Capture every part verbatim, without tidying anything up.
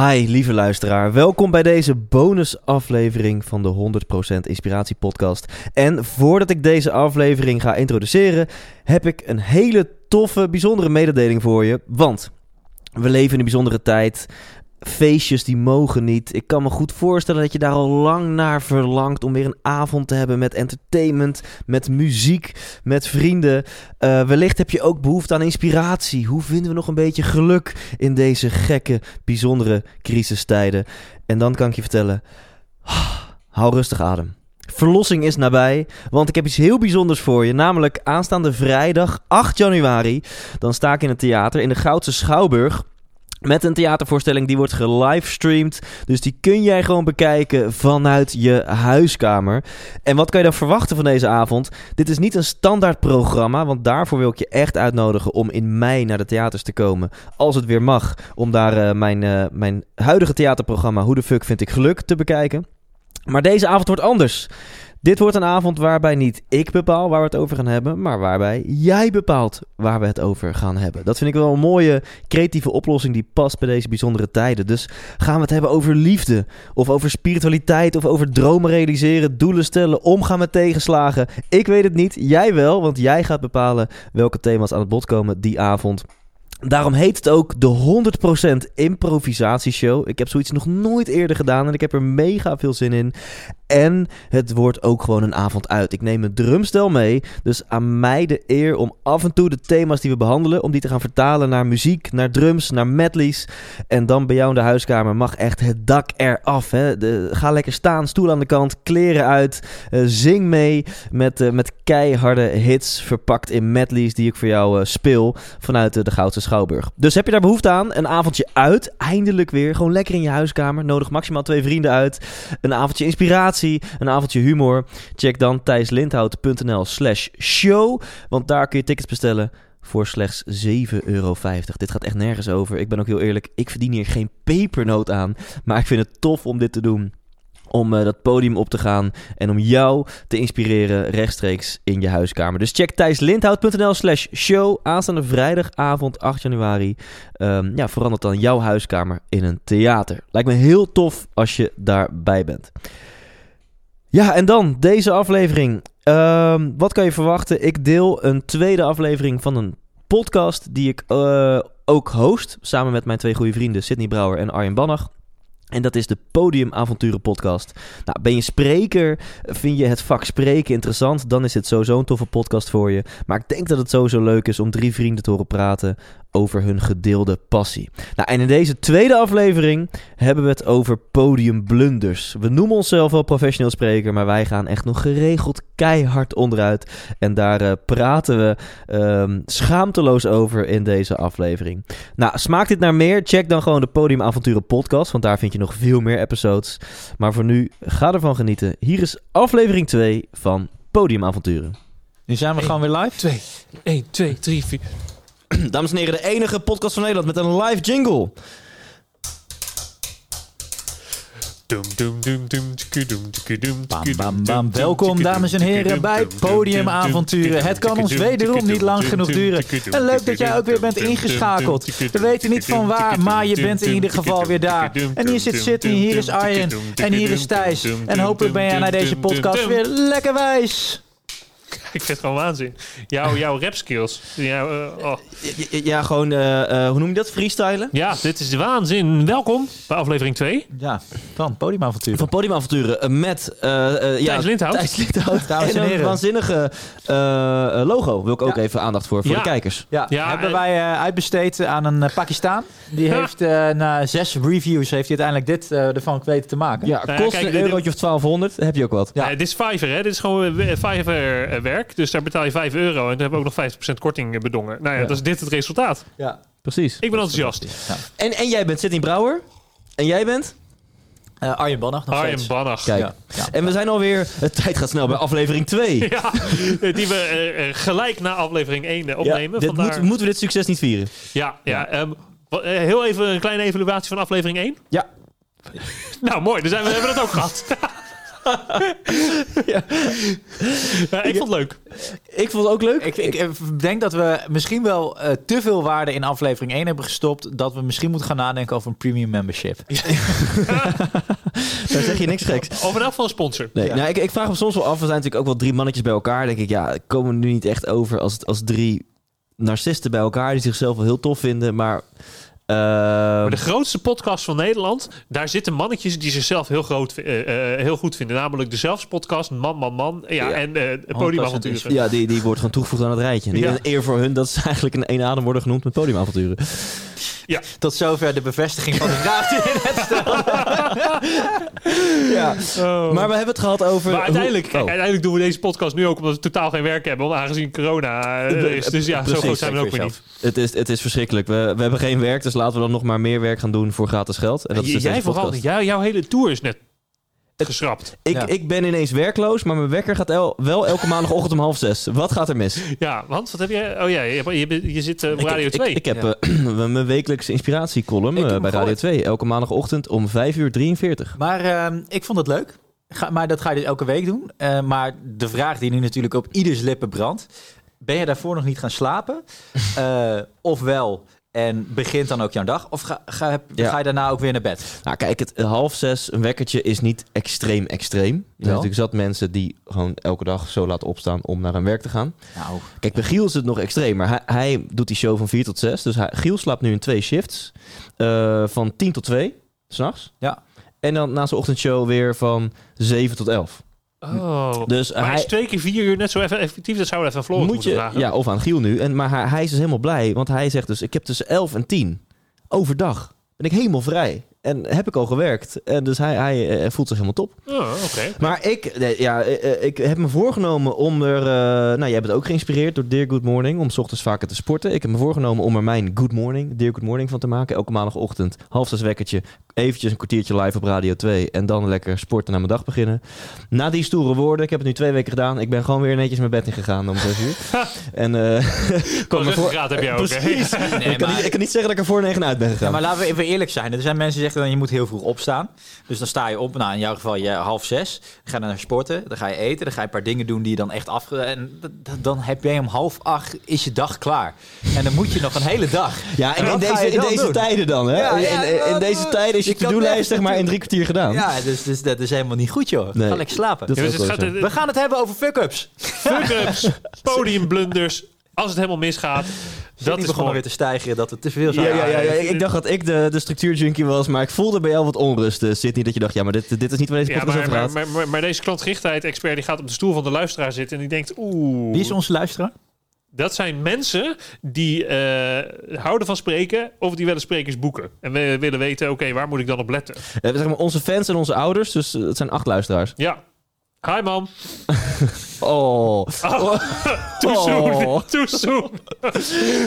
Hi, lieve luisteraar. Welkom bij deze bonusaflevering van de honderd procent Inspiratie Podcast. En voordat ik deze aflevering ga introduceren, heb ik een hele toffe, bijzondere mededeling voor je. Want we leven in een bijzondere tijd. Feestjes die mogen niet. Ik kan me goed voorstellen dat je daar al lang naar verlangt om weer een avond te hebben met entertainment, met muziek, met vrienden. Uh, wellicht heb je ook behoefte aan inspiratie. Hoe vinden we nog een beetje geluk in deze gekke, bijzondere crisistijden? En dan kan ik je vertellen, hou rustig adem. Verlossing is nabij, want ik heb iets heel bijzonders voor je. Namelijk aanstaande vrijdag acht januari, dan sta ik in het theater in de Goudse Schouwburg met een theatervoorstelling die wordt gelivestreamd. Dus die kun jij gewoon bekijken vanuit je huiskamer. En wat kan je dan verwachten van deze avond? Dit is niet een standaard programma, want daarvoor wil ik je echt uitnodigen om in mei naar de theaters te komen. Als het weer mag, om daar uh, mijn, uh, mijn huidige theaterprogramma Hoe de Fuck Vind Ik Geluk te bekijken. Maar deze avond wordt anders. Dit wordt een avond waarbij niet ik bepaal waar we het over gaan hebben, maar waarbij jij bepaalt waar we het over gaan hebben. Dat vind ik wel een mooie creatieve oplossing die past bij deze bijzondere tijden. Dus gaan we het hebben over liefde, of over spiritualiteit, of over dromen realiseren, doelen stellen, omgaan met tegenslagen. Ik weet het niet, jij wel, want jij gaat bepalen welke thema's aan het bod komen die avond. Daarom heet het ook de honderd procent Improvisatieshow. Ik heb zoiets nog nooit eerder gedaan en ik heb er mega veel zin in. En het wordt ook gewoon een avond uit. Ik neem mijn drumstel mee, dus aan mij de eer om af en toe de thema's die we behandelen, om die te gaan vertalen naar muziek, naar drums, naar medleys. En dan bij jou in de huiskamer mag echt het dak eraf. Hè? De, ga lekker staan, stoel aan de kant, kleren uit. Uh, zing mee met, uh, met keiharde hits verpakt in medleys die ik voor jou uh, speel vanuit uh, de Goudse Schouwburg. Dus heb je daar behoefte aan? Een avondje uit, eindelijk weer. Gewoon lekker in je huiskamer. Nodig maximaal twee vrienden uit. Een avondje inspiratie. Een avondje humor. Check dan thijslindhout.nl slash show. Want daar kun je tickets bestellen voor slechts zeven euro vijftig. Dit gaat echt nergens over. Ik ben ook heel eerlijk. Ik verdien hier geen pepernoot aan. Maar ik vind het tof om dit te doen. Om uh, dat podium op te gaan. En om jou te inspireren rechtstreeks in je huiskamer. Dus check thijslindhout.nl slash show. Aanstaande vrijdagavond acht januari. Um, ja, verandert dan jouw huiskamer in een theater. Lijkt me heel tof als je daarbij bent. Ja, en dan deze aflevering. Uh, wat kan je verwachten? Ik deel een tweede aflevering van een podcast die ik uh, ook host. Samen met mijn twee goede vrienden Sidney Brouwer en Arjen Bannach. En dat is de Podiumavonturen Podcast. Nou, ben je spreker? Vind je het vak spreken interessant? Dan is dit sowieso een toffe podcast voor je. Maar ik denk dat het sowieso leuk is om drie vrienden te horen praten over hun gedeelde passie. Nou, en in deze tweede aflevering hebben we het over podiumblunders. We noemen onszelf wel professioneel spreker, maar wij gaan echt nog geregeld keihard onderuit. En daar uh, praten we um, schaamteloos over in deze aflevering. Nou, smaakt dit naar meer? Check dan gewoon de Podiumavonturen Podcast, want daar vind je nog veel meer episodes. Maar voor nu, ga ervan genieten. Hier is aflevering twee van Podiumavonturen. Nu zijn we gewoon weer live. twee, één, twee, drie, vier... Dames en heren, de enige podcast van Nederland met een live jingle. Bam, bam, bam. Welkom, dames en heren, bij Podiumavonturen. Het kan ons wederom niet lang genoeg duren. En leuk dat jij ook weer bent ingeschakeld. We weten niet van waar, maar je bent in ieder geval weer daar. En hier zit Sidney, hier is Arjen en hier is Thijs. En hopelijk ben jij naar deze podcast weer lekker wijs. Ik vind het gewoon waanzin. Jouw, jouw rap skills. Jouw, uh, oh. ja, ja, gewoon, uh, uh, hoe noem je dat? Freestylen? Ja, dit is de waanzin. Welkom bij aflevering twee. Ja, van Podiumavonturen. Van Podiumavonturen met uh, uh, Thijs ja, Lindhout. Thijs Lindhout. En een waanzinnige uh, logo wil ik ook ja. even aandacht voor, voor ja. de kijkers. Ja, ja, ja hebben uh, wij uh, uitbesteed aan een uh, Pakistan. Die ja. heeft uh, na zes reviews heeft hij uiteindelijk dit uh, ervan weten te maken. Ja, kost uh, kijk, een eurotje of twaalfhonderd, heb je ook wat. Ja. Uh, dit is Fiverr, hè? Dit is gewoon uh, Fiverr uh, werk. Dus daar betaal je vijf euro en dan hebben we ook nog vijftig procent korting bedongen. Nou ja, ja, dat is dit het resultaat. Ja, precies. Ik ben enthousiast. Ja. En, en jij bent Sidney Brouwer. En jij bent? Uh, Arjen Bannach. Nog Arjen Bannach. Kijk. Ja. Ja. En we zijn alweer, de tijd gaat snel bij aflevering twee. Ja, die we uh, gelijk na aflevering één uh, opnemen. Ja, dit Vandaar... moet, moeten we dit succes niet vieren? Ja, ja. ja. Um, heel even een kleine evaluatie van aflevering één. Ja. Nou, mooi. Dan zijn we, hebben we dat ook gehad. ja. Ja, ik vond het leuk. Ik vond het ook leuk. Ik, ik, ik denk dat we misschien wel uh, te veel waarde in aflevering één hebben gestopt. Dat we misschien moeten gaan nadenken over een premium membership. Ja. Daar zeg je niks geks. Over in elk geval een sponsor. Nee, ja. nou, ik, ik vraag me soms wel af. We zijn natuurlijk ook wel drie mannetjes bij elkaar. Denk ik, ja, komen we nu niet echt over als, als drie narcisten bij elkaar die zichzelf wel heel tof vinden, maar... Uh, maar de grootste podcast van Nederland, daar zitten mannetjes die zichzelf heel, groot, uh, uh, heel goed vinden. Namelijk de zelfspodcast, Man, Man, Man ja, ja. en uh, Podiumavonturen. Ja, die, die wordt gewoon toegevoegd aan het rijtje. Die ja. Een eer voor hun dat ze eigenlijk een één adem worden genoemd met Podiumavonturen. Ja. Tot zover de bevestiging van de vraag die in het stelde. ja. oh. Maar we hebben het gehad over... Maar uiteindelijk, hoe... oh. kijk, uiteindelijk doen we deze podcast nu ook omdat we totaal geen werk hebben. Aangezien corona uh, is. Dus ja, precies, zo groot zijn we ook weer niet. Het is, het is verschrikkelijk. We, we hebben geen werk, dus laten we dan nog maar meer werk gaan doen voor gratis geld. En dat is dus jij vooral niet. Jou, jouw hele tour is net het, geschrapt. Ik, ja. ik ben ineens werkloos, maar mijn wekker gaat el, wel elke maandagochtend om half zes. Wat gaat er mis? Ja, want wat heb je? Oh ja, je, je, je zit uh, op Radio ik, twee. Ik, ik heb ja. uh, mijn wekelijkse inspiratiecolumn uh, bij Radio twee. Elke maandagochtend om vijf uur drieënveertig. Maar uh, ik vond het leuk. Ga, maar dat ga je dus elke week doen. Uh, maar de vraag die nu natuurlijk op ieders lippen brandt. Ben je daarvoor nog niet gaan slapen? Uh, ofwel... En begint dan ook jouw dag? Of ga, ga, ja. ga je daarna ook weer naar bed? Nou kijk, het half zes, een wekkertje is niet extreem extreem. Er zijn natuurlijk zat mensen die gewoon elke dag zo laat opstaan om naar hun werk te gaan. Nou. Kijk, bij Giel is het nog extreem. Maar hij, hij doet die show van vier tot zes. Dus hij, Giel slaapt nu in twee shifts. Uh, van tien tot twee, s'nachts. Ja. En dan na zijn ochtendshow weer van zeven tot elf. Oh, dus maar hij is twee keer vier uur net zo effectief. Dat zou we even aan Floris moet moeten je, vragen. Ja, of aan Giel nu. En, maar hij, hij is dus helemaal blij. Want hij zegt dus, ik heb tussen elf en tien overdag ben ik helemaal vrij. En heb ik al gewerkt. En dus hij, hij uh, voelt zich helemaal top. Oh, okay. Maar ik, nee, ja, uh, ik heb me voorgenomen om er... Uh, nou, jij bent ook geïnspireerd door Dear Good Morning. Om 's ochtends vaker te sporten. Ik heb me voorgenomen om er mijn Good Morning, Dear Good Morning van te maken. Elke maandagochtend, half zes wekkertje. Eventjes een kwartiertje live op Radio twee. En dan lekker sporten en naar mijn dag beginnen. Na die stoere woorden. Ik heb het nu twee weken gedaan. Ik ben gewoon weer netjes mijn bed in gegaan om zes uur. En uh, kom maar voor. Heb jij ook, precies. Nee, maar... ik, kan niet, ik kan niet zeggen dat ik er voor negen uit ben gegaan. Ja, maar laten we even eerlijk zijn. Er zijn mensen die zeggen... Dan je moet heel vroeg opstaan. Dus dan sta je op, nou in jouw geval je half zes. Dan ga je naar sporten, dan ga je eten, dan ga je een paar dingen doen die je dan echt af. En dan heb jij om half acht is je dag klaar. En dan moet je nog een hele dag. Ja, en, en in deze, in deze tijden dan, hè? Ja, ja, in, in, in deze tijden is je to-do-lijst zeg maar in drie kwartier gedaan. Ja, dus, dus dat is helemaal niet goed, joh. Nee. Ga lekker slapen. Dat ja, dus het gaat, we gaan het hebben over fuck-ups. Fuck-ups, podiumblunders. Als het helemaal misgaat. Dat is begonnen gewoon... weer te stijgen dat het te veel zijn. Ja, ja, ja, ja. Ik dacht dat ik de, de structuurjunkie was, maar ik voelde bij jou wat onrust. Sidney, dat je dacht, ja, maar dit, dit is niet waar deze podcast ja, maar, over gaat. Maar, maar, maar, maar deze klantgerichtheid-expert die gaat op de stoel van de luisteraar zitten en die denkt, oeh... Wie is onze luisteraar? Dat zijn mensen die uh, houden van spreken of die wel eens sprekers boeken. En we willen weten, oké, okay, waar moet ik dan op letten? Ja, zeg maar, onze fans en onze ouders, dus uh, het zijn acht luisteraars. Ja. Hi, mam. Oh. oh. Too soon. Oh. Too soon.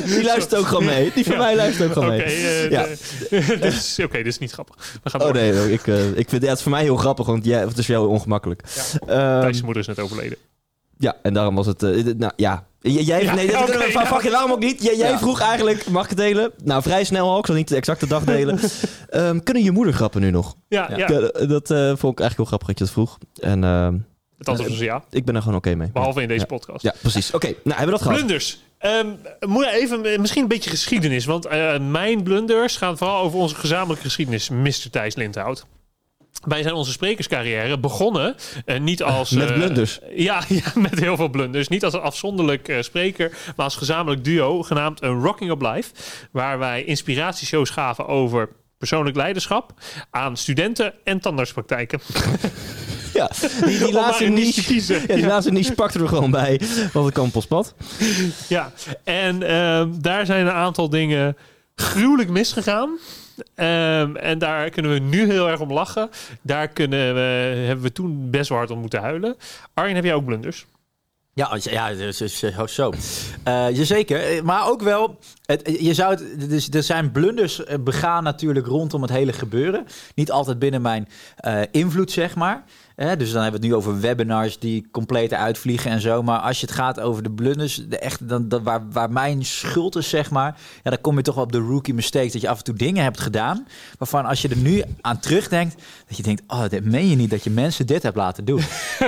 Die luistert ook gewoon mee. Die van ja. mij luistert ook gewoon okay, mee. Uh, ja. Oké, okay, dit is niet grappig. We gaan oh door. nee, ik, uh, ik vind ja, het is voor mij heel grappig, want ja, het is voor jou ongemakkelijk. Ja. Um, Thijs' moeder is net overleden. Ja, en daarom was het... Uh, nou ja... Jij, ja, nee, dat okay, we, ja. fuck je, waarom ook niet? Jij, jij ja. vroeg eigenlijk, mag ik het delen? Nou, vrij snel ook, ik zal niet de exacte dag delen. um, kunnen je moeder grappen nu nog? Ja, ja. ja. Dat uh, vond ik eigenlijk heel grappig dat je dat vroeg. En, uh, het antwoord was uh, ja. Ik ben er gewoon oké okay mee. Behalve in deze ja. podcast. Ja, precies. Oké, okay, nou hebben we dat Blunders. gehad. Blunders. Um, even misschien een beetje geschiedenis. Want uh, mijn blunders gaan vooral over onze gezamenlijke geschiedenis. mister Thijs Lindhout. Wij zijn onze sprekerscarrière begonnen uh, niet als... Uh, met blunders. Uh, ja, ja, met heel veel blunders. Niet als een afzonderlijk uh, spreker, maar als gezamenlijk duo genaamd een Rocking Up Live. Waar wij inspiratieshows gaven over persoonlijk leiderschap aan studenten en tandartspraktijken. Ja, die, die laatste niche, niche ja, die ja. niche pakten we gewoon bij. Want het kan pospad. Ja, en uh, daar zijn een aantal dingen gruwelijk misgegaan. Um, en daar kunnen we nu heel erg om lachen. Daar kunnen we, hebben we toen best wel hard om moeten huilen. Arjen, heb jij ook blunders? Ja, ja, zo. Uh, jazeker. Maar ook wel Het, je zou het, dus, er zijn blunders begaan natuurlijk rondom het hele gebeuren. Niet altijd binnen mijn uh, invloed, zeg maar. Eh, dus dan hebben we het nu over webinars die compleet uitvliegen en zo. Maar als je het gaat over de blunders, de echte, dan, dan, waar, waar mijn schuld is, zeg maar... Ja, dan kom je toch wel op de rookie mistakes, dat je af en toe dingen hebt gedaan... waarvan als je er nu aan terugdenkt, dat je denkt... oh, dat meen je niet dat je mensen dit hebt laten doen.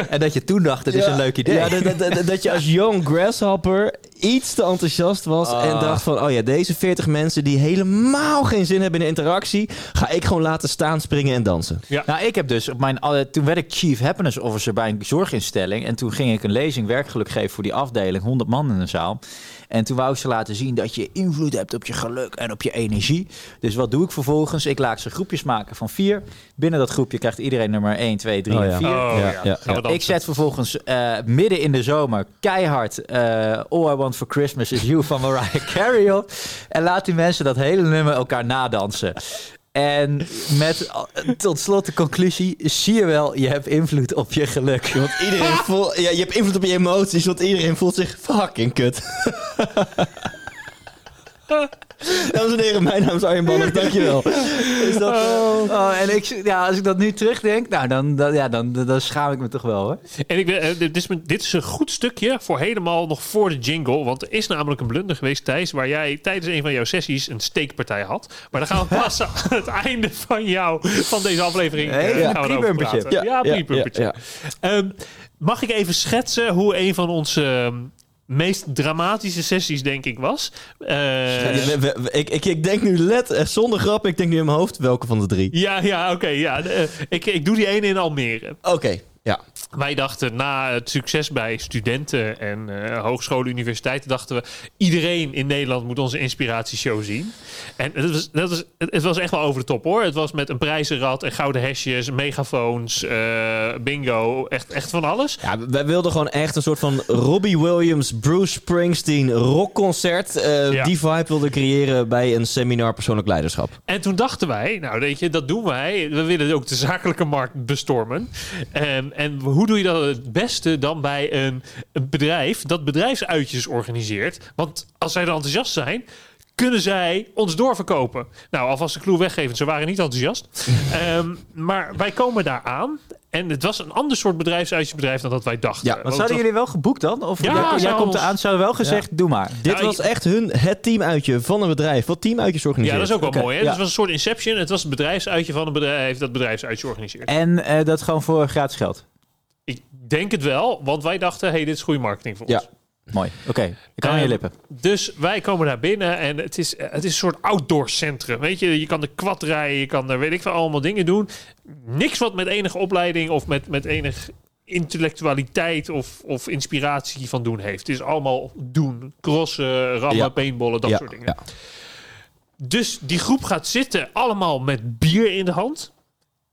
En dat je toen dacht, dat is ja, een leuk idee. Ja, dat, dat, dat, dat je als young grasshopper iets te enthousiast was... Oh. en dacht van, oh ja, deze veertig mensen die helemaal geen zin hebben in interactie... ga ik gewoon laten staan, springen en dansen. Ja. Nou, ik heb dus op mijn... Toen werd ik... Chief Happiness Officer bij een zorginstelling. En toen ging ik een lezing werkgeluk geven voor die afdeling. honderd man in de zaal. En toen wou ik ze laten zien dat je invloed hebt op je geluk en op je energie. Dus wat doe ik vervolgens? Ik laat ze groepjes maken van vier. Binnen dat groepje krijgt iedereen nummer één, twee, drie oh, ja. en vier. Oh, ja. Ja. Ja. Ik zet vervolgens uh, midden in de zomer keihard uh, All I Want For Christmas Is You van Mariah Carey op. En laat die mensen dat hele nummer elkaar nadansen. En met tot slot de conclusie, zie je wel, je hebt invloed op je geluk. Want iedereen voelt, ja, je hebt invloed op je emoties, want iedereen voelt zich fucking kut. Dames en heren, mijn naam is Arjen Bannach, dankjewel. Is dat, oh. Oh, en ik, ja, als ik dat nu terugdenk, nou, dan, dan, ja, dan, dan schaam ik me toch wel, hoor. En ik, uh, dit, is, dit is een goed stukje voor helemaal nog voor de jingle. Want er is namelijk een blunder geweest, Thijs, waar jij tijdens een van jouw sessies een steekpartij had. Maar daar gaan we pas aan het einde van jou, van deze aflevering. Hey, uh, ja, gaan we over praten. Ja, ja, ja, ja, ja. Um, mag ik even schetsen hoe een van onze... Um, meest dramatische sessies, denk ik, was. Uh, we, we, we, ik, ik, ik denk nu let, zonder grap, ik denk nu in mijn hoofd welke van de drie. Ja, ja, oké. Okay, ja. Uh, ik, ik doe die ene in Almere. Oké, okay, ja. Wij dachten, na het succes bij studenten en uh, hogescholen, universiteiten, dachten we, iedereen in Nederland moet onze inspiratieshow zien. En dat was, dat was, het was echt wel over de top, hoor. Het was met een prijzenrad en gouden hesjes, megafoons, uh, bingo, echt, echt van alles. Ja, wij wilden gewoon echt een soort van Robbie Williams, Bruce Springsteen rockconcert. Uh, ja. Die vibe wilden creëren bij een seminar persoonlijk leiderschap. En toen dachten wij, nou weet je, dat doen wij. We willen ook de zakelijke markt bestormen. Um, en hoe Hoe doe je dat het beste dan bij een, een bedrijf dat bedrijfsuitjes organiseert? Want als zij dan enthousiast zijn, kunnen zij ons doorverkopen. Nou, alvast een clue weggeven, ze waren niet enthousiast. um, maar wij komen daar aan. En het was een ander soort bedrijfsuitjesbedrijf dan dat wij dachten. Ja, want zouden jullie wel geboekt dan? Of ja, jij, jij komt eraan, zouden wel gezegd, ja, doe maar. Dit nou, was echt hun, het teamuitje van een bedrijf. Wat teamuitjes organiseert. Ja, dat is ook wel okay, mooi. Hè? Ja. Dus het was een soort inception. Het was het bedrijfsuitje van een bedrijf dat bedrijfsuitjes organiseert. En uh, dat gewoon voor gratis geld? Ik denk het wel, want wij dachten, hey, dit is goede marketing voor ons. Ja. Mooi, oké. Okay. Ik kan uh, aan je lippen. Dus wij komen daar binnen en het is, het is een soort outdoor centrum. Weet je, je kan de quad rijden, je kan er weet ik veel allemaal dingen doen. Niks wat met enige opleiding of met, met enig intellectualiteit of, of inspiratie van doen heeft. Het is allemaal doen. Crossen, rammen, ja. paintballen, dat ja. soort dingen. Ja. Dus die groep gaat zitten, allemaal met bier in de hand.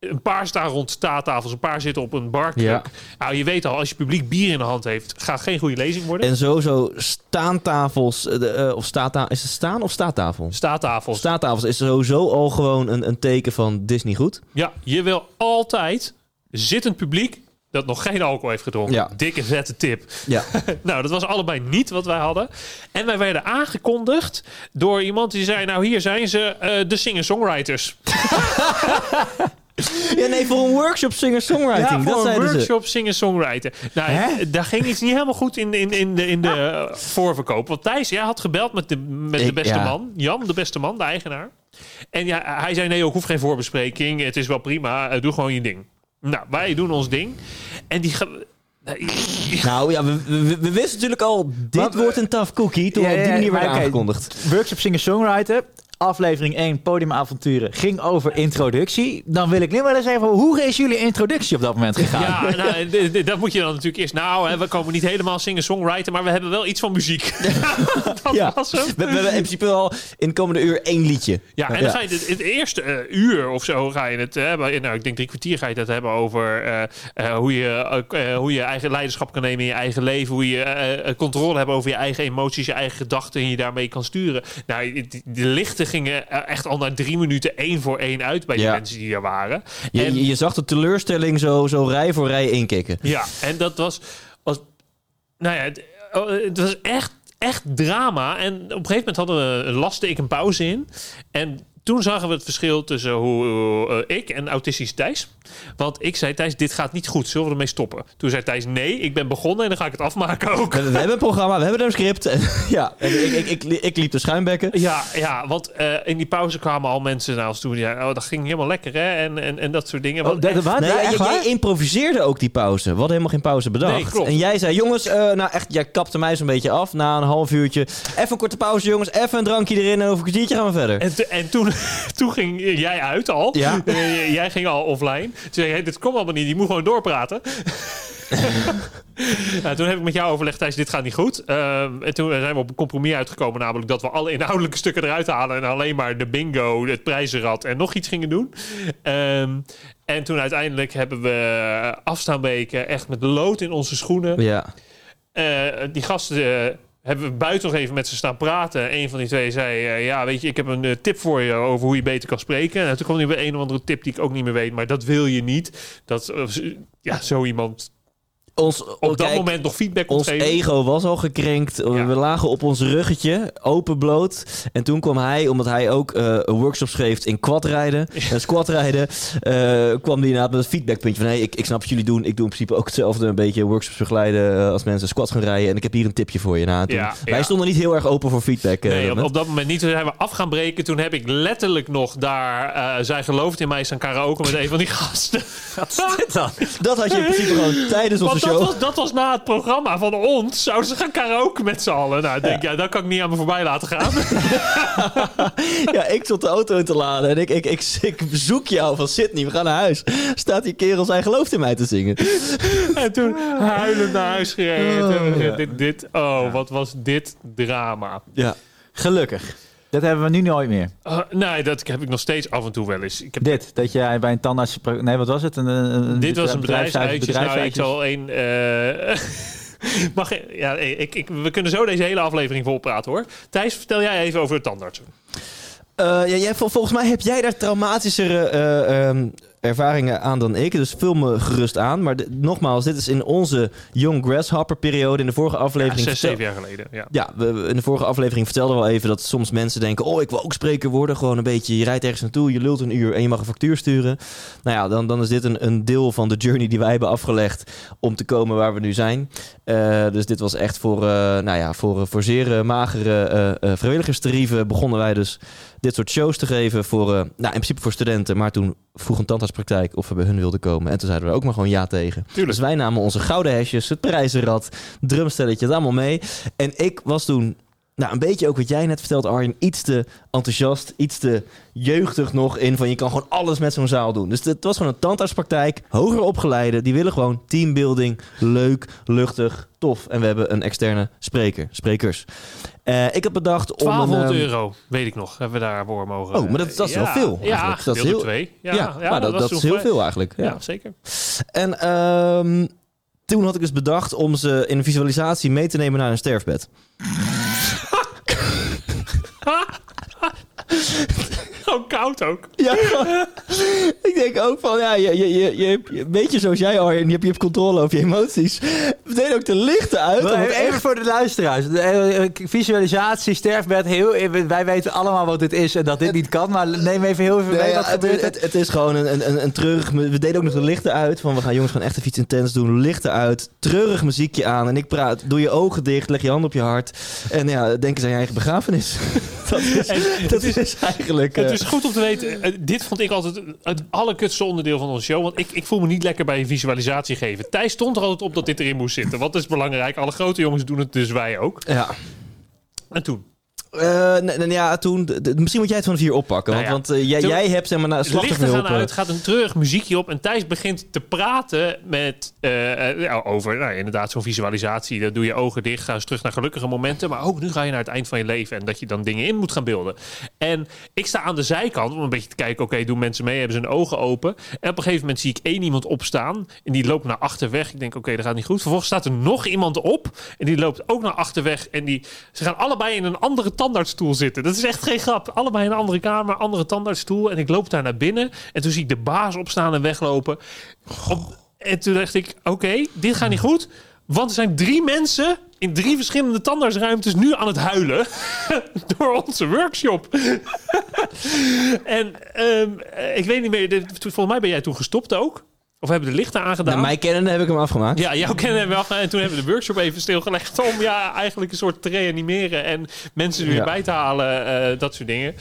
Een paar staan rond tafels, een paar zitten op een barkruk. Ja. Nou, je weet al, als je publiek bier in de hand heeft, gaat geen goede lezing worden. En sowieso staantafels, de, uh, of staata- is het staan of staattafel? Staattafels. Staattafels is sowieso al gewoon een, een teken van Disney goed. Ja, je wil altijd zittend publiek dat nog geen alcohol heeft gedronken. Ja. Dikke vette tip. Ja. Nou, dat was allebei niet wat wij hadden. En wij werden aangekondigd door iemand die zei, nou hier zijn ze, uh, de singer-songwriters. Ja, nee, voor een workshop singer-songwriting. Ja, voor dat een workshop singer-songwriter. Nou, Hè? daar ging iets niet helemaal goed in, in, in de, in de ah. uh, voorverkoop. Want Thijs, ja, had gebeld met de, met Ik, de beste ja. man. Jan, de beste man, de eigenaar. En ja, hij zei, nee, ik hoef geen voorbespreking. Het is wel prima. Uh, doe gewoon je ding. Nou, wij doen ons ding. En die... Ge- Nou ja, we, we, we wisten natuurlijk al... Dit Wat, wordt een tough cookie. Toen ja, op die manier ja, werd okay. aangekondigd. Workshop singer-songwriter... Aflevering één, Podiumavonturen, ging over introductie. Dan wil ik nu maar eens even... Hoe is jullie introductie op dat moment gegaan? Ja, nou, d- d- dat moet je dan natuurlijk eerst... Nou, hè, we komen niet helemaal singer-songwriter... maar we hebben wel iets van muziek. dat ja. was hem. We hebben in principe al in de komende uur één liedje. Ja, en dan ga je het, het eerste uh, uur of zo ga je het hebben... Uh, nou, ik denk drie kwartier ga je het hebben over... Uh, uh, hoe, je, uh, hoe je eigen leiderschap kan nemen in je eigen leven... hoe je uh, controle hebt over je eigen emoties... je eigen gedachten en je daarmee kan sturen. Nou, de lichten gingen echt al na drie minuten één voor één uit bij die ja. mensen die er waren. En je, je zag de teleurstelling zo, zo rij voor rij inkikken. Ja, en dat was... was nou ja, het, het was echt echt drama. En op een gegeven moment hadden we, laste ik een pauze in. En toen zagen we het verschil tussen hoe uh, ik en autistisch Thijs. Want ik zei, Thijs, dit gaat niet goed. Zullen we ermee stoppen? Toen zei Thijs, nee, ik ben begonnen en dan ga ik het afmaken ook. We, we hebben een programma, we hebben een script. En, ja, en ik, ik, ik, ik liep de schuimbekken. Ja, ja, want uh, in die pauze kwamen al mensen naar ons toe. Ja, oh, dat ging helemaal lekker, hè? En, en, en dat soort dingen. Oh, dat, echt, dat, nee, echt, jij improviseerde ook die pauze. We hadden helemaal geen pauze bedacht. Nee, klopt. En jij zei, jongens, uh, nou echt, jij kapte mij zo'n beetje af na een half uurtje. Even een korte pauze, jongens. Even een drankje erin en over een kwartiertje gaan we verder. En, te, en toen... Toen ging jij uit al. Ja. Uh, jij ging al offline. Toen zei hey, dit komt allemaal niet. Je moet gewoon doorpraten. Nou, toen heb ik met jou overlegd, Thijs, dit gaat niet goed. Uh, en toen zijn we op een compromis uitgekomen. Namelijk dat we alle inhoudelijke stukken eruit halen. En alleen maar de bingo, het prijzenrad en nog iets gingen doen. Um, en toen uiteindelijk hebben we afstaanbeken echt met lood in onze schoenen. Ja. Uh, die gasten... Uh, hebben we buiten nog even met ze staan praten. Een van die twee zei... Uh, ja, weet je, ik heb een uh, tip voor je over hoe je beter kan spreken. En toen kwam hij bij een of andere tip die ik ook niet meer weet. Maar dat wil je niet. Dat uh, ja, zo iemand... Ons, op kijk, dat moment nog feedback ontgeven. Ons ego was al gekrenkt. Ja. We lagen op ons ruggetje, openbloot. En toen kwam hij, omdat hij ook uh, een workshop schreef in quadrijden, ja. squatrijden, uh, kwam die inderdaad met het feedbackpuntje van... Hey, ik, ik snap wat jullie doen. Ik doe in principe ook hetzelfde. Een beetje workshops begeleiden uh, als mensen squats gaan rijden. En ik heb hier een tipje voor je. Nou, toen, ja, wij ja. stonden niet heel erg open voor feedback. Uh, nee, op, op dat moment niet. Toen zijn we af gaan breken. Toen heb ik letterlijk nog daar... Uh, zij geloofde in mij staan karaoke met een van die gasten. Wat is dit dan? Dat had je in principe gewoon tijdens onze show. Dat was, dat was na het programma van ons. Zouden ze gaan karaoke met z'n allen? Nou, ik denk, ja, ja dat kan ik niet aan me voorbij laten gaan. Ja, ik zat de auto in te laden. En ik, ik, ik, ik zoek jou van Sidney. We gaan naar huis. Staat die kerel zijn geloof in mij te zingen. En toen huilend naar huis gereden. Oh, ja. dit, dit, oh ja. Wat was dit drama. Ja, gelukkig. Dat hebben we nu nooit meer. Uh, nee, dat heb ik nog steeds af en toe wel eens. Ik heb... Dit, dat jij bij een tandarts... Nee, wat was het? Een, een, Dit was een bedrijfsuitje. Bedrijfsuitjes. Nou, ik zal één... Uh... Mag ik... Ja, ik, ik... We kunnen zo deze hele aflevering volpraten, hoor. Thijs, vertel jij even over de tandartsen. Uh, ja, jij, vol, volgens mij heb jij daar traumatischere... Uh, um... ervaringen aan dan ik, dus vul me gerust aan. Maar de, nogmaals, dit is in onze Young Grasshopper periode. In de vorige aflevering... Ja, zes, vertel... zeven jaar geleden. Ja, ja we, we, in de vorige aflevering vertelden we al even dat soms mensen denken... oh, ik wil ook spreker worden. Gewoon een beetje, je rijdt ergens naartoe, je lult een uur en je mag een factuur sturen. Nou ja, dan, dan is dit een, een deel van de journey die wij hebben afgelegd om te komen waar we nu zijn. Uh, dus dit was echt voor, uh, nou ja, voor, voor zeer uh, magere uh, uh, vrijwilligerstarieven begonnen wij dus... dit soort shows te geven voor, uh, nou, in principe voor studenten. Maar toen vroeg een tandartspraktijk of we bij hun wilden komen. En toen zeiden we ook maar gewoon ja tegen. Tuurlijk. Dus wij namen onze gouden hesjes, het prijzenrad, drumstelletjes, allemaal mee. En ik was toen, nou, een beetje ook wat jij net vertelde, Arjen, iets te enthousiast, iets te jeugdig nog in van je kan gewoon alles met zo'n zaal doen. Dus het was gewoon een tandartspraktijk, hoger opgeleide. Die willen gewoon teambuilding, leuk, luchtig, tof. En we hebben een externe spreker, sprekers. Uh, ik heb bedacht twaalfhonderd om... twaalfhonderd euro, weet ik nog, hebben we daarvoor mogen... Oh, maar dat, dat is ja, wel veel. Ja, dat is heel... twee. Ja, ja, ja maar dat, dat, dat is heel bij... veel eigenlijk. Ja, ja zeker. En um, toen had ik dus bedacht om ze in een visualisatie mee te nemen naar een sterfbed. Gewoon koud ook. Ja, ik denk ook van, ja, je, je, je, je, een beetje zoals jij Arjen, je hebt, je hebt controle over je emoties. We deden ook de lichten uit. Maar even echt... voor de luisteraars. Visualisatie, sterfbed, heel, wij weten allemaal wat dit is en dat dit het... niet kan. Maar neem even heel even nee, mee ja, wat het, gebeurt. Het, het is gewoon een, een, een treurig... We deden ook nog de lichten uit. Van, we gaan jongens gewoon echt even iets intens doen. Lichten uit, treurig muziekje aan. En ik praat, doe je ogen dicht, leg je hand op je hart. En ja, denk eens aan je eigen begrafenis. Dat is, en, dat is, is eigenlijk... Het uh... is goed om te weten, uh, dit vond ik altijd het allerkutste onderdeel van onze show. Want ik, ik voel me niet lekker bij een visualisatie geven. Thijs stond er altijd op dat dit erin moest zitten. Want dat is belangrijk. Alle grote jongens doen het, dus wij ook. Ja. En toen? Uh, n- n- ja, toen d- d- misschien moet jij het vanaf hier oppakken. Nou want ja, want uh, j- jij hebt zeg maar naar slachtofferhulp. Het licht gaan uit, gaat een treurig muziekje op en Thijs begint te praten met uh, uh, over nou, inderdaad zo'n visualisatie. Dan doe je ogen dicht, ga eens terug naar gelukkige momenten. Maar ook nu ga je naar het eind van je leven en dat je dan dingen in moet gaan beelden. En ik sta aan de zijkant om een beetje te kijken, oké, okay, doen mensen mee? Hebben ze hun ogen open? En op een gegeven moment zie ik één iemand opstaan en die loopt naar achter weg. Ik denk, oké, okay, dat gaat niet goed. Vervolgens staat er nog iemand op en die loopt ook naar achter weg. En die, ze gaan allebei in een andere tandartsstoel zitten. Dat is echt geen grap. Allebei in een andere kamer, andere tandartsstoel. En ik loop daar naar binnen. En toen zie ik de baas opstaan en weglopen. Op, en toen dacht ik, oké, okay, dit gaat niet goed. Want er zijn drie mensen in drie verschillende tandartsruimtes nu aan het huilen door onze workshop. en um, ik weet niet meer, volgens mij ben jij toen gestopt ook. Of hebben de lichten aangedaan? Nou, mijn kennen heb ik hem afgemaakt. Ja, jouw kennen hebben we afgemaakt. En toen hebben we de workshop even stilgelegd om ja, eigenlijk een soort te reanimeren en mensen er weer ja. bij te halen, uh, dat soort dingen.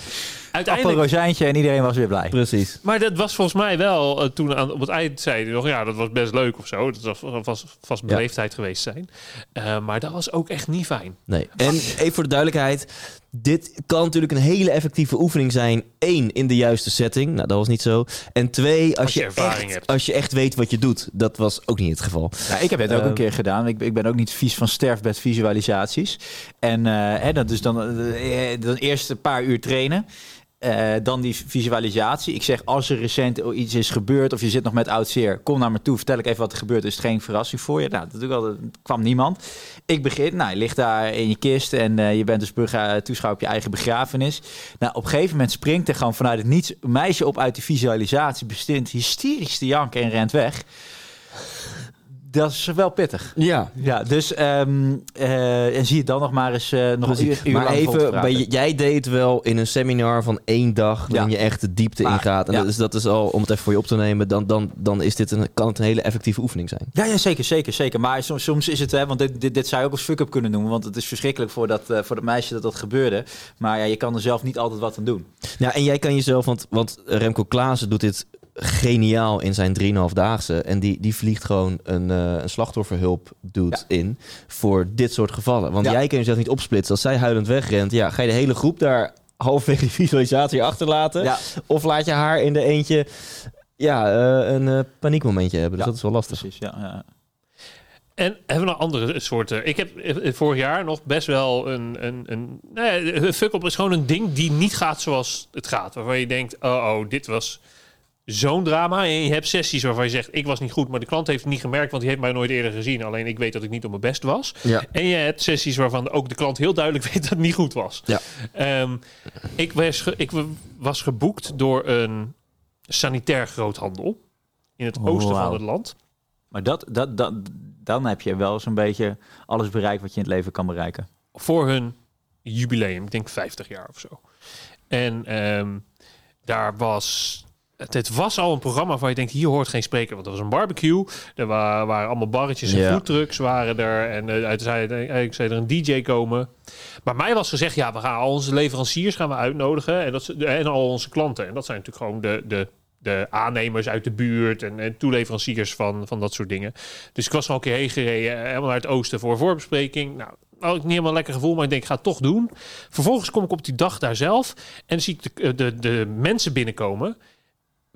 Uiteindelijk... Appel, rozijntje en iedereen was weer blij. Precies. Maar dat was volgens mij wel, uh, toen aan, op het eind zei hij nog, ja, dat was best leuk of zo. Dat was vast beleefdheid ja. geweest zijn. Uh, maar dat was ook echt niet fijn. Nee. En even voor de duidelijkheid, dit kan natuurlijk een hele effectieve oefening zijn. Eén, in de juiste setting. Nou, dat was niet zo. En twee, als, als, je, je, ervaring echt, hebt. als je echt weet wat je doet. Dat was ook niet het geval. Nou, ik heb het uh, ook een keer gedaan. Ik, ik ben ook niet vies van sterfbed visualisaties. En uh, hè, dat dus dan uh, eerst een paar uur trainen. Uh, dan die visualisatie. Ik zeg, als er recent iets is gebeurd of je zit nog met oud zeer, kom naar me toe, vertel ik even wat er gebeurd is. Het is geen verrassing voor je. Nou, natuurlijk al, kwam niemand. Ik begin, nou, je ligt daar in je kist en uh, je bent dus burger, toeschouwer op je eigen begrafenis. Nou, op een gegeven moment springt er gewoon vanuit het niets een meisje op uit die visualisatie, bestint hysterisch te janken en rent weg. Dat is wel pittig. Ja. ja dus um, uh, en zie je dan nog maar eens uh, nog een uur, uur maar even, bij j- jij deed wel in een seminar van één dag, dan ja. je echt de diepte maar, ingaat. En ja. dat, is, dat is al, om het even voor je op te nemen, dan, dan, dan is dit een, kan het een hele effectieve oefening zijn. Ja, ja zeker, zeker, zeker. Maar soms, soms is het, hè, want dit, dit, dit zou je ook als fuck-up kunnen noemen, want het is verschrikkelijk voor dat, uh, voor dat meisje dat dat gebeurde. Maar ja, je kan er zelf niet altijd wat aan doen. Ja, en jij kan jezelf, want, want Remco Klaassen doet dit geniaal in zijn drieënhalfdaagse. En die, die vliegt gewoon een, uh, een slachtofferhulp doet ja. in voor dit soort gevallen. Want ja. jij kan jezelf niet opsplitsen. Als zij huilend wegrent, ja, ga je de hele groep daar halverwege die visualisatie achterlaten? Ja. Of laat je haar in de eentje ja, uh, een uh, paniekmomentje hebben. Dus ja. dat is wel lastig. Precies, ja, ja. En hebben we nog andere soorten? Ik heb vorig jaar nog best wel een... een, een nou ja, fuck-up is gewoon een ding die niet gaat zoals het gaat. Waarvan je denkt, oh, oh dit was... zo'n drama. En je hebt sessies waarvan je zegt, ik was niet goed, maar de klant heeft het niet gemerkt, want die heeft mij nooit eerder gezien. Alleen ik weet dat ik niet op mijn best was. Ja. En je hebt sessies waarvan ook de klant heel duidelijk weet dat het niet goed was. Ja. Um, ik, was ge- ik was geboekt door een sanitair groothandel in het oosten wow. van het land. Maar dat, dat, dat, dan heb je wel zo'n beetje alles bereikt wat je in het leven kan bereiken. Voor hun jubileum, ik denk vijftig jaar of zo. En um, daar was... Het, het was al een programma waarvan je denkt, hier hoort geen spreker. Want er was een barbecue. Er wa- waren allemaal barretjes en foodtrucks waren er. En uh, uiteindelijk zei er een D J komen. Maar mij was gezegd, ja, we gaan al onze leveranciers gaan we uitnodigen. En, dat, en al onze klanten. En dat zijn natuurlijk gewoon de, de, de aannemers uit de buurt. En, en toeleveranciers van, van dat soort dingen. Dus ik was al een keer heen gereden. Helemaal naar het oosten voor een voorbespreking. Nou, had ik niet helemaal lekker gevoel, maar ik denk, ik ga het toch doen. Vervolgens kom ik op die dag daar zelf. En dan zie ik de, de, de mensen binnenkomen.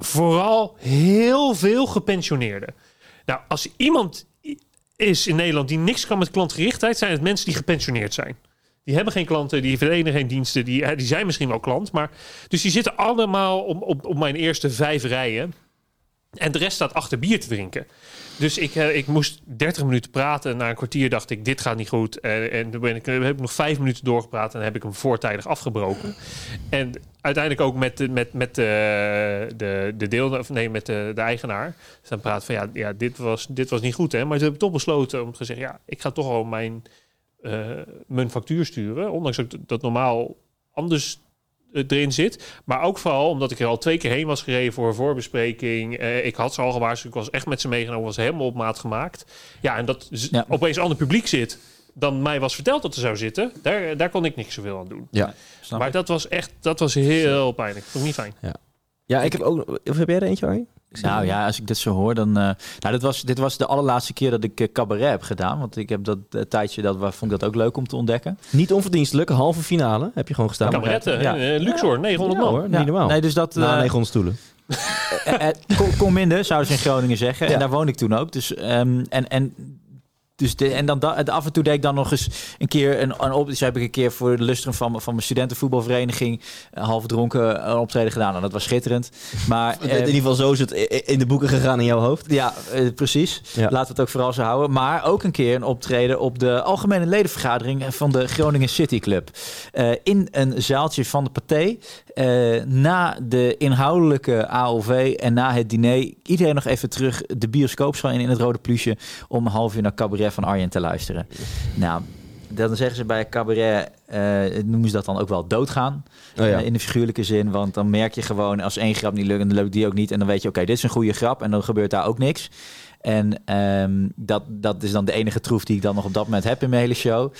Vooral heel veel gepensioneerden. Nou, als iemand is in Nederland die niks kan met klantgerichtheid, zijn het mensen die gepensioneerd zijn. Die hebben geen klanten, die verlenen geen diensten, die, die zijn misschien wel klant. Maar, dus die zitten allemaal op, op, op mijn eerste vijf rijen. En de rest staat achter bier te drinken. Dus ik, ik moest dertig minuten praten. En na een kwartier dacht ik, dit gaat niet goed. En, en toen ben ik, heb ik nog vijf minuten doorgepraat. En heb ik hem voortijdig afgebroken. En uiteindelijk ook met, met, met de, de, de deel, of nee, met de, de eigenaar. Dus dan praat van, ja, ja dit, was, dit was niet goed. Hè? Maar ze hebben toch besloten om te zeggen, ja, ik ga toch al mijn, uh, mijn factuur sturen. Ondanks dat dat normaal anders erin zit. Maar ook vooral omdat ik er al twee keer heen was gereden voor een voorbespreking. Uh, ik had ze al gewaarschuwd. Ik was echt met ze meegenomen. Was helemaal op maat gemaakt. Ja, en dat z- ja. opeens ander publiek zit dan mij was verteld dat er zou zitten. Daar, daar kon ik niks zoveel aan doen. Ja, maar dat was echt, dat was heel pijnlijk. Vond ik niet fijn. Ja, ja ik, ik heb ook... Of heb jij er eentje, Arjen? Nou ja, als ik dit zo hoor, dan... Uh, nou, dit was, dit was de allerlaatste keer dat ik uh, cabaret heb gedaan. Want ik heb dat uh, tijdje, dat vond ik dat ook leuk om te ontdekken. Niet onverdienstelijk, halve finale heb je gewoon gestaan. Cabaretten, ja. uh, Luxor, ja. negenhonderd ja, man. Hoor, ja. Niet normaal. Nee, dus dat... Uh, Na negenhonderd stoelen. uh, uh, kom, kom minder, zouden ze in Groningen zeggen. Ja. En daar woonde ik toen ook. Dus, um, en... en Dus de, en dan da, af en toe deed ik dan nog eens een keer een, een op. Dus heb ik een keer voor de lustrum van, van mijn studentenvoetbalvereniging half dronken een optreden gedaan. En dat was schitterend. Maar in, eh, in ieder geval zo is het in de boeken gegaan in jouw hoofd. Ja, eh, precies. Ja. Laten we het ook vooral zo houden. Maar ook een keer een optreden op de algemene ledenvergadering van de Groningen City Club. Uh, in een zaaltje van de Pathé. Uh, na de inhoudelijke A O V en na het diner. Iedereen nog even terug de bioscoopzaal in, in het Rode Pluche om een half uur naar cabaret cabaret van Arjen te luisteren. Nou, dan zeggen ze bij cabaret, uh, noemen ze dat dan ook wel doodgaan. Oh ja. uh, in de figuurlijke zin. Want dan merk je gewoon, als één grap niet lukt, dan lukt die ook niet. En dan weet je, oké, okay, dit is een goede grap. En dan gebeurt daar ook niks. En um, dat, dat is dan de enige troef die ik dan nog op dat moment heb in mijn hele show.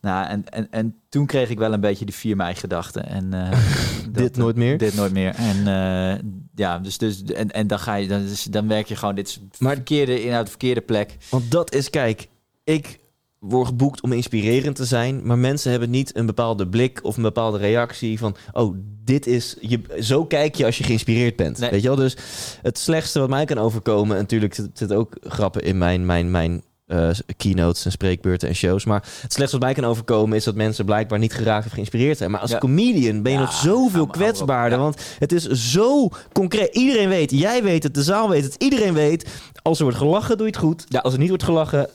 Nou, en, en, en toen kreeg ik wel een beetje de vier mei gedachte. En, uh, dat, dit nooit meer? Dit nooit meer. En uh, ja, dus, dus en, en dan ga je, dan, dus, dan werk je gewoon, dit is maar, verkeerde inhoud, de verkeerde plek. Want dat is, kijk, ik word geboekt om inspirerend te zijn, maar mensen hebben niet een bepaalde blik of een bepaalde reactie van, oh, dit is, je, zo kijk je als je geïnspireerd bent. Nee. Weet je wel, dus het slechtste wat mij kan overkomen, en natuurlijk zitten ook grappen in mijn, mijn, mijn, Uh, keynotes en spreekbeurten en shows. Maar het slechtste wat mij kan overkomen is dat mensen blijkbaar niet geraakt of geïnspireerd zijn. Maar als ja. comedian ben je ja, nog zoveel ja, kwetsbaarder. Ja. Want het is zo concreet. Iedereen weet, jij weet het, de zaal weet het, iedereen weet. Als er wordt gelachen, doe je het goed. Ja. Als er niet wordt gelachen,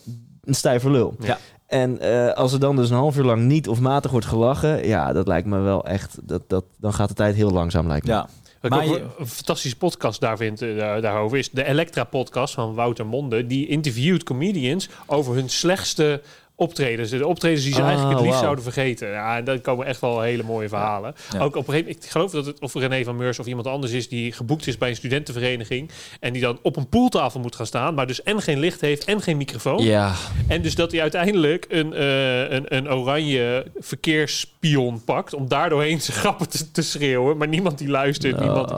een stijve lul. Ja. En uh, als er dan dus een half uur lang niet of matig wordt gelachen, ja, dat lijkt me wel echt, dat, dat, dan gaat de tijd heel langzaam, lijkt me. Ja. Wat maar ik ook een fantastische podcast daar vind, uh, daarover is de Elektra podcast van Wouter Monde. Die interviewt comedians over hun slechtste optredens. De optredens die ze oh, eigenlijk het liefst wow. zouden vergeten. Ja, en daar komen echt wel hele mooie verhalen. Ja. Ook op een gegeven moment, ik geloof dat het of René van Meurs of iemand anders is die geboekt is bij een studentenvereniging. En die dan op een poeltafel moet gaan staan. Maar dus en geen licht heeft en geen microfoon. Ja. En dus dat hij uiteindelijk een, uh, een, een oranje verkeersspion pakt. Om daar doorheen zijn grappen te, te schreeuwen. Maar niemand die luistert. No. Niemand.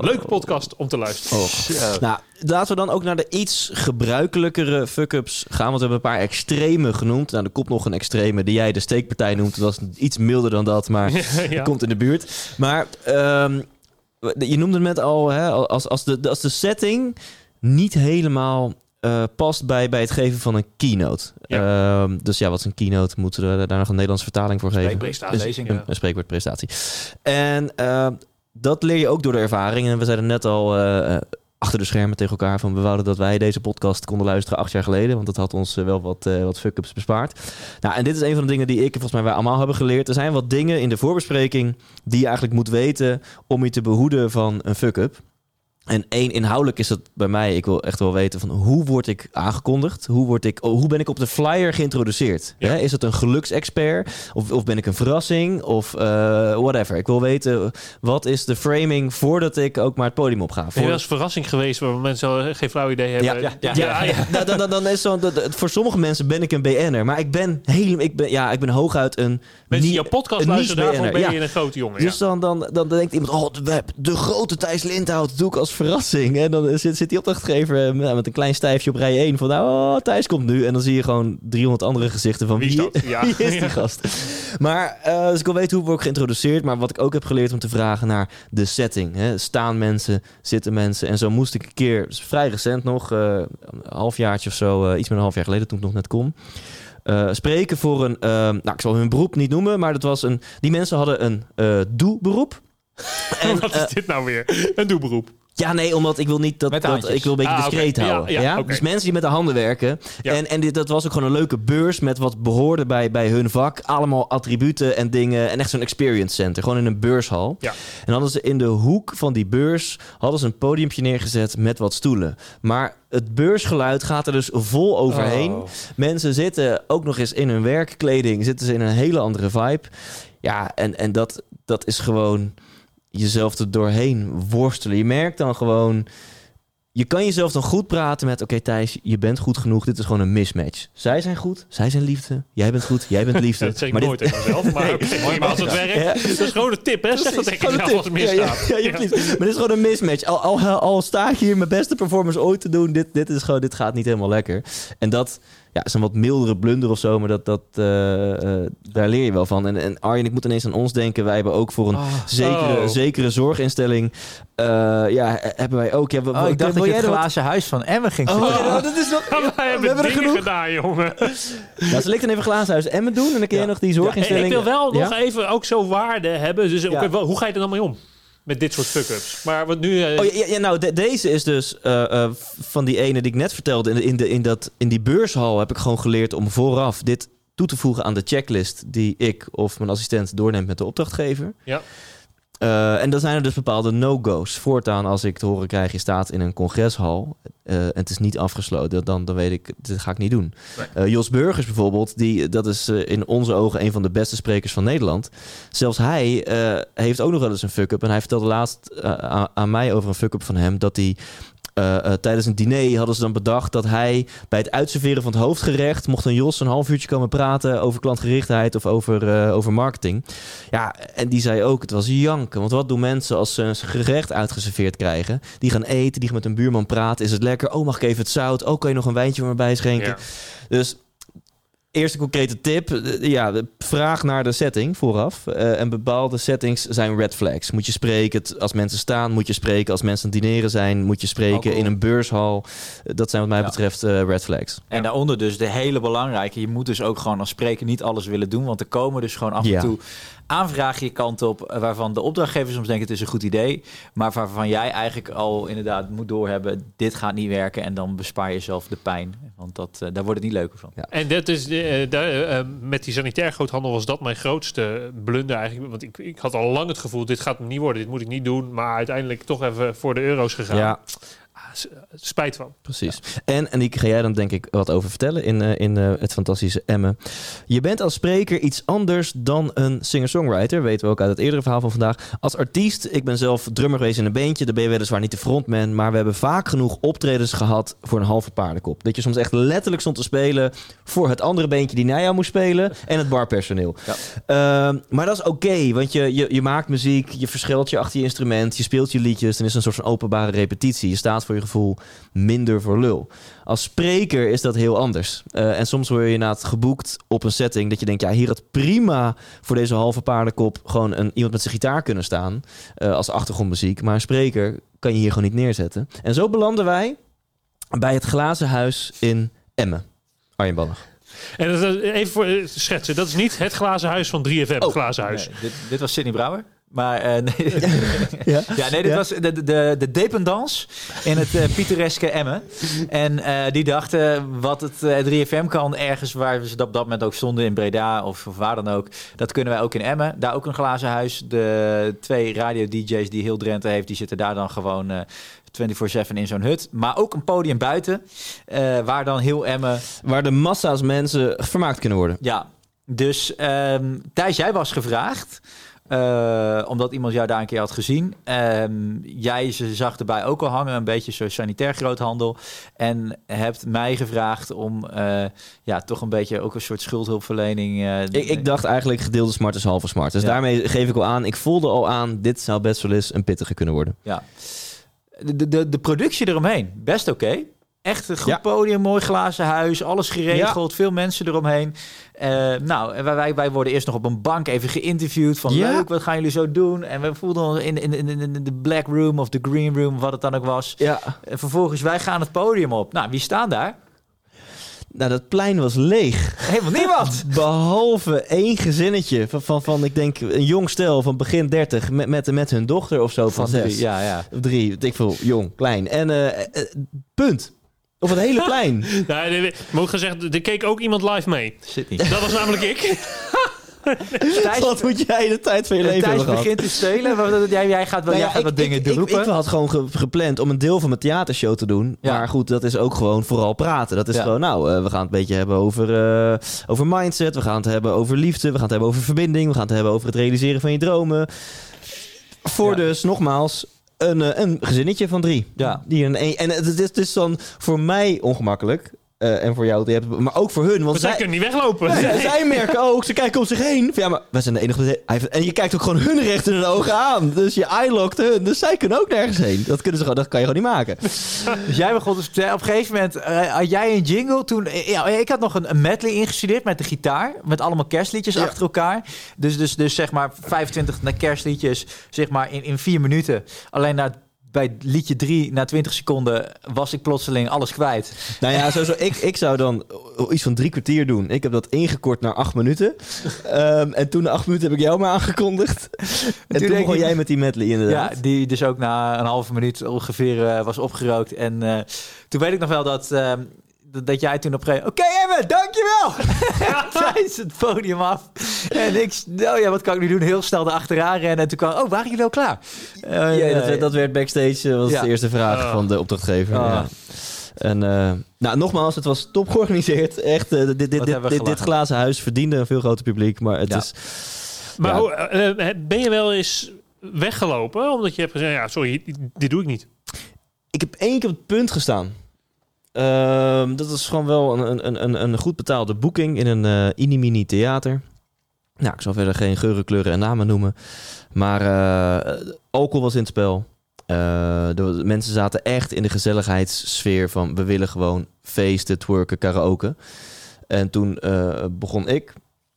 Leuke podcast om te luisteren. Oh. Ja. Nou, laten we dan ook naar de iets gebruikelijkere fuck-ups gaan. Want we hebben een paar extreme genoemd. Nou, er komt nog een extreme die jij de steekpartij noemt. Dat was iets milder dan dat, maar ja, ja. komt in de buurt. Maar um, je noemde het net al, hè, als, als, de, als de setting niet helemaal uh, past bij, bij het geven van een keynote. Ja. Um, dus ja, wat is een keynote? Moeten we daar nog een Nederlandse vertaling voor geven? Spreekwoordpresentatie. Een, een spreekwoordpresentatie. En uh, dat leer je ook door de ervaring. En we zeiden net al, Uh, achter de schermen tegen elkaar van, we wouden dat wij deze podcast konden luisteren acht jaar geleden, want dat had ons wel wat, uh, wat fuck-ups bespaard. Nou, en dit is een van de dingen die ik, volgens mij wij allemaal hebben geleerd. Er zijn wat dingen in de voorbespreking die je eigenlijk moet weten om je te behoeden van een fuck-up. En één, inhoudelijk is dat bij mij, ik wil echt wel weten van, hoe word ik aangekondigd? Hoe, word ik, hoe ben ik op de flyer geïntroduceerd? Ja. Hè? Is het een geluksexpert? Of, of ben ik een verrassing? Of uh, whatever. Ik wil weten, wat is de framing voordat ik ook maar het podium opga? Voor... Ben je wel eens verrassing geweest waar mensen geen flauw idee hebben? Ja, ja, ja, ja, ja, ja. ja dan, dan, dan is zo'n, voor sommige mensen ben ik een B N'er. Maar ik ben helemaal, ik ben, ja, ik ben hooguit een mensen die jouw podcast luisteren, daarvoor ben je ja. een grote jongen. Ja. Dus dan, dan, dan, dan denkt iemand, oh, de, de grote Thijs Lindhout doe ik als verrassing. En dan zit, zit die opdrachtgever met een klein stijfje op rij één van, nou, oh, Thijs komt nu. En dan zie je gewoon driehonderd andere gezichten van, wie is, dat? Ja. wie is die gast? Maar uh, dus ik wil weten hoe we ook geïntroduceerd. Maar wat ik ook heb geleerd om te vragen naar de setting. Hè? Staan mensen, zitten mensen. En zo moest ik een keer, vrij recent nog, uh, een halfjaartje of zo, uh, iets meer een half jaar geleden toen ik nog net kom, Uh, spreken voor een, uh, nou, ik zal hun beroep niet noemen, maar dat was een, die mensen hadden een uh, doe-beroep. En, wat is dit nou weer? Een doe-beroep. Ja, nee, omdat ik wil niet dat, dat ik wil een beetje ah, discreet okay. houden. Ja, ja, ja? Okay. Dus mensen die met de handen werken. Ja. En, en dit, dat was ook gewoon een leuke beurs met wat behoorde bij, bij hun vak. Allemaal attributen en dingen. En echt zo'n experience center. Gewoon in een beurshal. Ja. En hadden ze in de hoek van die beurs hadden ze een podiumpje neergezet met wat stoelen. Maar het beursgeluid gaat er dus vol overheen. Oh. Mensen zitten ook nog eens in hun werkkleding. Zitten ze in een hele andere vibe. Ja, en, en dat, dat is gewoon jezelf er doorheen worstelen. Je merkt dan gewoon, je kan jezelf dan goed praten met, oké okay, Thijs, je bent goed genoeg. Dit is gewoon een mismatch. Zij zijn goed, zij zijn liefde. Jij bent goed, jij bent liefde. Dat zeg ik maar nooit dit... tegen mezelf, maar nee. Nee. Mooi, maar als het werkt. Ja. Dat is gewoon een tip, hè? Zeg dat tegen mezelf als het misstaat. Ja, ja, ja, ja. Maar dit is gewoon een mismatch. Al, al, al sta ik hier mijn beste performance ooit te doen, dit, dit, is gewoon, dit gaat niet helemaal lekker. En dat ja, is een wat mildere blunder of zo, maar dat, dat, uh, uh, daar leer je wel van. En, en Arjen, ik moet ineens aan ons denken. Wij hebben ook voor een oh, zekere, oh. zekere zorginstelling, uh, ja, hebben wij ook. Ja, we, oh, ik, ik dacht dat je het glazen wat... huis van Emmen ging oh, oh, ja, dat is wat... ja, wij hebben, we hebben dingen er gedaan, jongen. Ja, ze ligt dan even glazen huis Emmen doen en dan kun je ja. nog die zorginstelling. Ja, ik wil wel ja? nog even ook zo waarde hebben. Dus ja. wel, hoe ga je er dan mee om? Met dit soort fuck-ups. Maar wat nu... Uh... Oh, ja, ja, nou, de, deze is dus uh, uh, van die ene die ik net vertelde. In, de, in, de, in, dat, in die beurshal heb ik gewoon geleerd om vooraf dit toe te voegen aan de checklist die ik of mijn assistent doorneemt met de opdrachtgever. Ja. Uh, en dan zijn er dus bepaalde no-go's. Voortaan als ik te horen krijg, je staat in een congreshal uh, en het is niet afgesloten, dan, dan weet ik, dit ga ik niet doen. Uh, Jos Burgers bijvoorbeeld, die, dat is uh, in onze ogen een van de beste sprekers van Nederland. Zelfs hij uh, heeft ook nog wel eens een fuck-up. En hij vertelde laatst uh, aan, aan mij over een fuck-up van hem, dat hij... Uh, uh, tijdens een diner hadden ze dan bedacht dat hij bij het uitserveren van het hoofdgerecht mocht dan Jos een half uurtje komen praten over klantgerichtheid of over, uh, over marketing. Ja, en die zei ook, het was janken. Want wat doen mensen als ze een gerecht uitgeserveerd krijgen? Die gaan eten, die gaan met een buurman praten. Is het lekker? Oh, mag ik even het zout? Oh, kan je nog een wijntje voor me bijschenken? Ja. Dus... Eerste concrete tip, ja, vraag naar de setting vooraf. Uh, en bepaalde settings zijn red flags. Moet je spreken als mensen staan, moet je spreken als mensen aan het dineren zijn, moet je spreken Alcohol. in een beurshal. Dat zijn wat mij ja. betreft uh, red flags. En daaronder dus de hele belangrijke, je moet dus ook gewoon als spreker niet alles willen doen, want er komen dus gewoon af en ja. toe aanvragen je kant op, waarvan de opdrachtgever soms denkt het is een goed idee, maar waarvan jij eigenlijk al inderdaad moet doorhebben, dit gaat niet werken en dan bespaar jezelf de pijn, want dat, uh, daar wordt het niet leuker van. Ja. En dat is... Uh, daar, uh, met die sanitair groothandel was dat mijn grootste blunder eigenlijk. Want ik, ik had al lang het gevoel, dit gaat hem niet worden. Dit moet ik niet doen. Maar uiteindelijk toch even voor de euro's gegaan. Ja. Ah, spijt van. Precies. Ja. En, en die ga jij dan denk ik wat over vertellen in, uh, in uh, het fantastische Emmen. Je bent als spreker iets anders dan een singer-songwriter. Weten we ook uit het eerdere verhaal van vandaag. Als artiest, ik ben zelf drummer geweest in een bandje. Daar ben je weliswaar niet de frontman. Maar we hebben vaak genoeg optredens gehad voor een halve paardenkop. Dat je soms echt letterlijk stond te spelen voor het andere bandje die na jou moest spelen. En het barpersoneel. Ja. Uh, maar dat is oké. Okay, want je, je, je maakt muziek. Je verschilt je achter je instrument. Je speelt je liedjes. Dan is een soort van openbare repetitie. Je staat voor je gevoel minder voor lul. Als spreker is dat heel anders. Uh, en soms word je inderdaad geboekt op een setting dat je denkt, ja, hier had prima voor deze halve paardenkop gewoon een, iemand met zijn gitaar kunnen staan uh, als achtergrondmuziek. Maar een spreker kan je hier gewoon niet neerzetten. En zo belanden wij bij het glazen huis in Emmen. Arjen Bannach. En dat, even voor schetsen, dat is niet het glazen huis van drie F M, oh, glazen huis. Nee, dit, dit was Sidney Brouwer. Maar uh, nee, ja. ja, nee, dit ja. was de, de, de dependance in het uh, pittoreske Emmen. En uh, die dachten, wat het uh, drie F M kan, ergens waar ze op dat moment ook stonden, in Breda of, of waar dan ook, dat kunnen wij ook in Emmen. Daar ook een glazen huis. De twee radio-dj's die heel Drenthe heeft, die zitten daar dan gewoon uh, vierentwintig zeven in zo'n hut. Maar ook een podium buiten, uh, waar dan heel Emmen... Waar de massa's mensen vermaakt kunnen worden. Ja, dus um, Thijs, jij was gevraagd. Uh, omdat iemand jou daar een keer had gezien. Uh, jij ze zag erbij ook al hangen, een beetje zo'n sanitair groothandel. En hebt mij gevraagd om uh, ja, toch een beetje ook een soort schuldhulpverlening. Uh, ik, ik dacht eigenlijk gedeelde smart is halve smart. Dus ja. daarmee geef ik al aan, ik voelde al aan, dit zou best wel eens een pittige kunnen worden. Ja. De, de, de productie eromheen, best oké. Okay. Echt een goed ja. podium, mooi glazen huis, alles geregeld, ja. veel mensen eromheen. Uh, nou, wij, wij worden eerst nog op een bank even geïnterviewd van ja. leuk, wat gaan jullie zo doen? En we voelden ons in, in, in, in de black room of de green room, wat het dan ook was. Ja. En vervolgens, wij gaan het podium op. Nou, wie staan daar? Nou, dat plein was leeg. Helemaal niemand. Behalve één gezinnetje van, van, van, ik denk, een jong stel van begin dertig... met, met, met hun dochter of zo van, van drie, zes. Ja, ja. Of drie, ik voel jong, klein. En uh, uh, punt. Of het hele plein. Nou, nee, nee, moet gezegd, er keek ook iemand live mee. Sidney. Dat was namelijk ik. Thijs, wat moet jij de tijd van je leven hebben gehad? Thijs begint te stelen. Jij, jij gaat wel nou ja, jij gaat ik, wat dingen ik, doen. Ik, ik had gewoon gepland om een deel van mijn theatershow te doen. Ja. Maar goed, dat is ook gewoon vooral praten. Dat is ja. gewoon, nou, uh, we gaan het een beetje hebben over, uh, over mindset. We gaan het hebben over liefde. We gaan het hebben over verbinding. We gaan het hebben over het realiseren van je dromen. Voor ja. dus, nogmaals... Een, een gezinnetje van drie. Ja. Die een, en het is dus dan voor mij ongemakkelijk. Uh, en voor jou, maar ook voor hun. Want zij, zij kunnen niet weglopen. Nee, nee. Zij merken ook, ze kijken om zich heen. Van, ja, maar wij zijn de enige. En je kijkt ook gewoon hun recht in de ogen aan. Dus je eye-lockt hun. Dus zij kunnen ook nergens heen. Dat, kunnen ze gewoon, dat kan je gewoon niet maken. Dus jij begon dus, op een gegeven moment. Uh, had jij een jingle toen. Ja, ik had nog een, een medley ingestudeerd met de gitaar. Met allemaal kerstliedjes ja. achter elkaar. Dus, dus, dus zeg maar vijfentwintig kerstliedjes. Zeg maar in, in vier minuten. Alleen na. Bij liedje drie na twintig seconden was ik plotseling alles kwijt. Nou ja, sowieso, ik, ik zou dan iets van drie kwartier doen. Ik heb dat ingekort naar acht minuten. Um, en toen de acht minuten heb ik jou maar aangekondigd. En toen, toen begon ik... jij met die medley inderdaad. Ja, die dus ook na een halve minuut ongeveer uh, was opgerookt. En uh, toen weet ik nog wel dat... Uh, dat jij toen op een gegeven moment... Oké, okay, Emma, dankjewel! Ja. Zij is het podium af. En ik... Oh ja, wat kan ik nu doen? Heel snel erachteraan rennen. En toen kwam... Oh, waren jullie al klaar? Uh, ja, dat, dat werd backstage. Dat was ja. de eerste vraag oh. van de opdrachtgever. Oh. Ja. En uh, nou, nogmaals, het was top georganiseerd. Echt, uh, dit, dit, dit, dit, dit glazen huis verdiende een veel groter publiek. Maar het ja. is... Maar ja. hoe, uh, ben je wel eens weggelopen? Omdat je hebt gezegd, ja, sorry, dit doe ik niet. Ik heb één keer op het punt gestaan. Uh, dat was gewoon wel een, een, een, een goed betaalde boeking in een uh, inimini theater. Nou, ik zal verder geen geuren, kleuren en namen noemen. Maar uh, alcohol was in het spel. Uh, de mensen zaten echt in de gezelligheidssfeer van... we willen gewoon feesten, twerken, karaoke. En toen uh, begon ik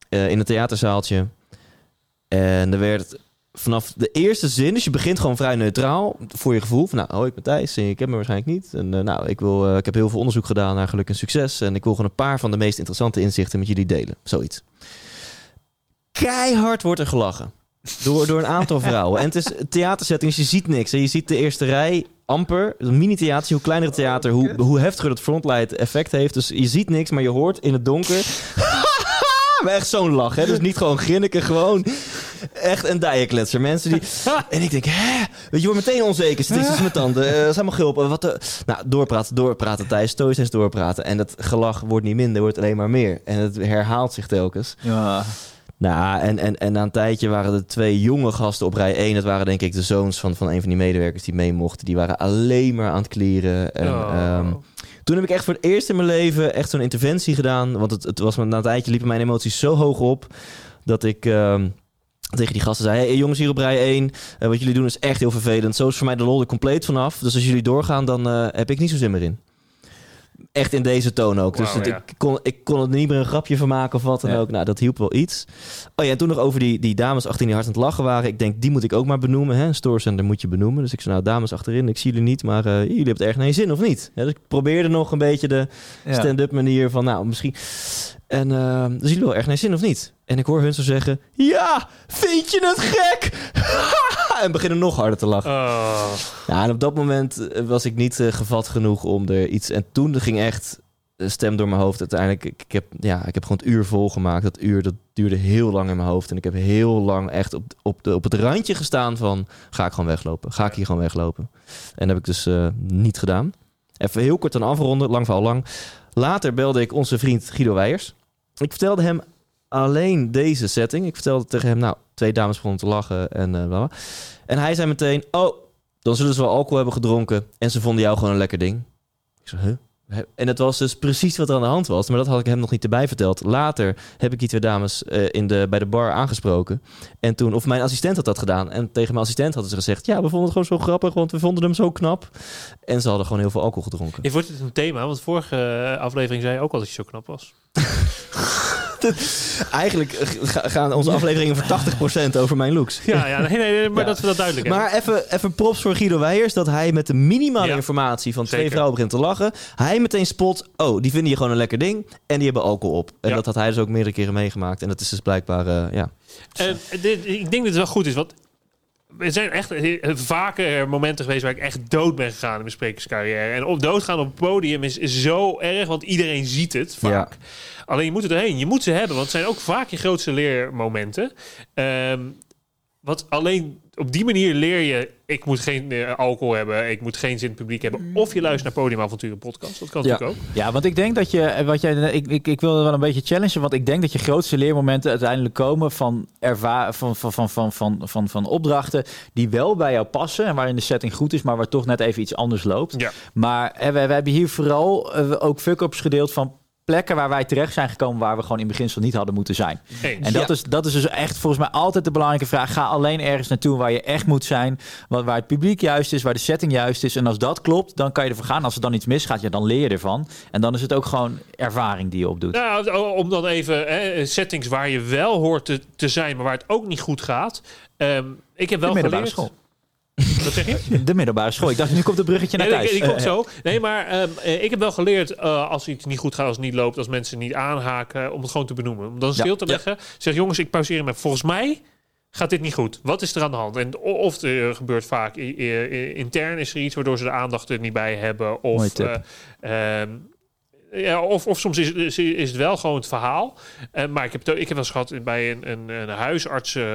uh, in een theaterzaaltje. En er werd... Vanaf de eerste zin, dus je begint gewoon vrij neutraal voor je gevoel. Van, nou, hoi, ik ben Thijs, ik ken me waarschijnlijk niet. En uh, nou, ik, wil, uh, ik heb heel veel onderzoek gedaan naar geluk en succes. En ik wil gewoon een paar van de meest interessante inzichten met jullie delen. Zoiets. Keihard wordt er gelachen. Door, door een aantal vrouwen. En het is theatersettings, je ziet niks. En je ziet de eerste rij amper. Een mini-theater, hoe kleiner het theater, hoe, hoe heftiger het frontlight effect heeft. Dus je ziet niks, maar je hoort in het donker... Maar echt zo'n lach, hè? Dus niet gewoon grinniken, gewoon echt een dijenkletser. Mensen die... En ik denk, hè? Weet je, wordt meteen onzeker. Zit iets tussen mijn tanden. Uh, zijn maar gulpen. Wat de... Nou, doorpraten, doorpraten, Thijs. Stoïcijns doorpraten. En dat gelach wordt niet minder, wordt alleen maar meer. En het herhaalt zich telkens. Ja. Nou, en, en, en na een tijdje waren er twee jonge gasten op rij één. Dat waren denk ik de zoons van, van een van die medewerkers die mee mochten. Die waren alleen maar aan het klieren. En, oh. um, toen heb ik echt voor het eerst in mijn leven echt zo'n interventie gedaan. Want het, het was, na een tijdje liepen mijn emoties zo hoog op dat ik... Um, Tegen die gasten zei, hey jongens hier op rij één, uh, wat jullie doen is echt heel vervelend. Zo is voor mij de lol er compleet vanaf. Dus als jullie doorgaan, dan uh, heb ik niet zo zin meer in. Echt in deze toon ook. Wow, dus het, ja. ik, kon, ik kon het niet meer een grapje van maken of wat dan ja. ook. Nou, dat hielp wel iets. Oh ja, en toen nog over die, die dames achterin die hard aan het lachen waren. Ik denk, die moet ik ook maar benoemen. Hè? Een storecenter moet je benoemen. Dus ik zei, nou dames achterin, ik zie jullie niet, maar uh, jullie hebben het erg naar je zin of niet? Ja, dus ik probeerde nog een beetje de stand-up manier van, nou misschien... En uh, dus jullie wel erg naar je zin of niet? En ik hoor hun zo zeggen, ja, vind je het gek? En beginnen nog harder te lachen. Oh. Nou, en op dat moment was ik niet uh, gevat genoeg om er iets... En toen ging echt een stem door mijn hoofd. Uiteindelijk, ik, ik, heb, ja, ik heb gewoon het uur volgemaakt. Dat uur, dat duurde heel lang in mijn hoofd. En ik heb heel lang echt op, op, de, op het randje gestaan van... Ga ik gewoon weglopen? Ga ik hier gewoon weglopen? En dat heb ik dus uh, niet gedaan. Even heel kort aan afronden, lang verhaal lang. Later belde ik onze vriend Guido Weijers. Ik vertelde hem... Alleen deze setting. Ik vertelde tegen hem, nou, twee dames begonnen te lachen en uh, bla bla. En hij zei meteen, oh, dan zullen ze wel alcohol hebben gedronken en ze vonden jou gewoon een lekker ding. Ik zei, huh? En dat was dus precies wat er aan de hand was, maar dat had ik hem nog niet erbij verteld. Later heb ik die twee dames uh, in de, bij de bar aangesproken. En toen, of mijn assistent had dat gedaan. En tegen mijn assistent hadden ze gezegd, ja, we vonden het gewoon zo grappig, want we vonden hem zo knap. En ze hadden gewoon heel veel alcohol gedronken. Dit wordt het een thema, want vorige aflevering zei je ook al dat je zo knap was. Eigenlijk gaan onze afleveringen voor tachtig procent over mijn looks. Ja, ja nee, nee, maar ja. dat we dat duidelijk hebben. Maar even, even props voor Guido Weijers... dat hij met de minimale ja. informatie van twee Zeker. vrouwen begint te lachen... hij meteen spot, oh, die vinden je gewoon een lekker ding... en die hebben alcohol op. En ja. dat had hij dus ook meerdere keren meegemaakt. En dat is dus blijkbaar, uh, ja. Uh, dit, ik denk dat het wel goed is, want... Er zijn echt vaker momenten geweest waar ik echt dood ben gegaan in mijn sprekerscarrière. En op doodgaan op het podium is zo erg, want iedereen ziet het vaak. Ja. Alleen je moet er doorheen. Je moet ze hebben, want het zijn ook vaak je grootste leermomenten. Um, wat alleen op die manier leer je... Ik moet geen alcohol hebben, ik moet geen zin in het publiek hebben. Of je luistert naar Podiumavonturen Podcast, dat kan ja. natuurlijk ook. Ja, want ik denk dat je... Wat jij, ik, ik, ik wil er wel een beetje challengen, want ik denk dat je grootste leermomenten uiteindelijk komen van, erva- van, van, van, van, van, van, van opdrachten die wel bij jou passen en waarin de setting goed is, maar waar toch net even iets anders loopt. Ja. Maar we, we hebben hier vooral ook fuck-ups gedeeld van... plekken waar wij terecht zijn gekomen... waar we gewoon in beginsel niet hadden moeten zijn. Eens, en dat, ja. is, dat is dus echt volgens mij altijd de belangrijke vraag. Ga alleen ergens naartoe waar je echt moet zijn. Waar het publiek juist is, waar de setting juist is. En als dat klopt, dan kan je ervoor gaan. Als er dan iets misgaat, ja, dan leer je ervan. En dan is het ook gewoon ervaring die je opdoet. Nou, om dan even hè, settings waar je wel hoort te, te zijn... maar waar het ook niet goed gaat. Um, ik heb wel de middelbare geleerd... school. Wat zeg je? De middelbare school. Ik dacht, nu komt het bruggetje naar thuis. Nee, die, die komt zo. Nee, maar um, ik heb wel geleerd... Uh, als iets niet goed gaat, als het niet loopt... als mensen niet aanhaken, om het gewoon te benoemen. Om dan stil ja. te leggen. Ja. Zeg, jongens, ik pauzeer hem. Volgens mij gaat dit niet goed. Wat is er aan de hand? En of er gebeurt vaak... intern is er iets waardoor ze de aandacht er niet bij hebben. Of... Uh, um, Ja, of, of soms is, is, is het wel gewoon het verhaal. Uh, maar ik heb, ik heb wel eens gehad bij een, een, een huisarts... Uh,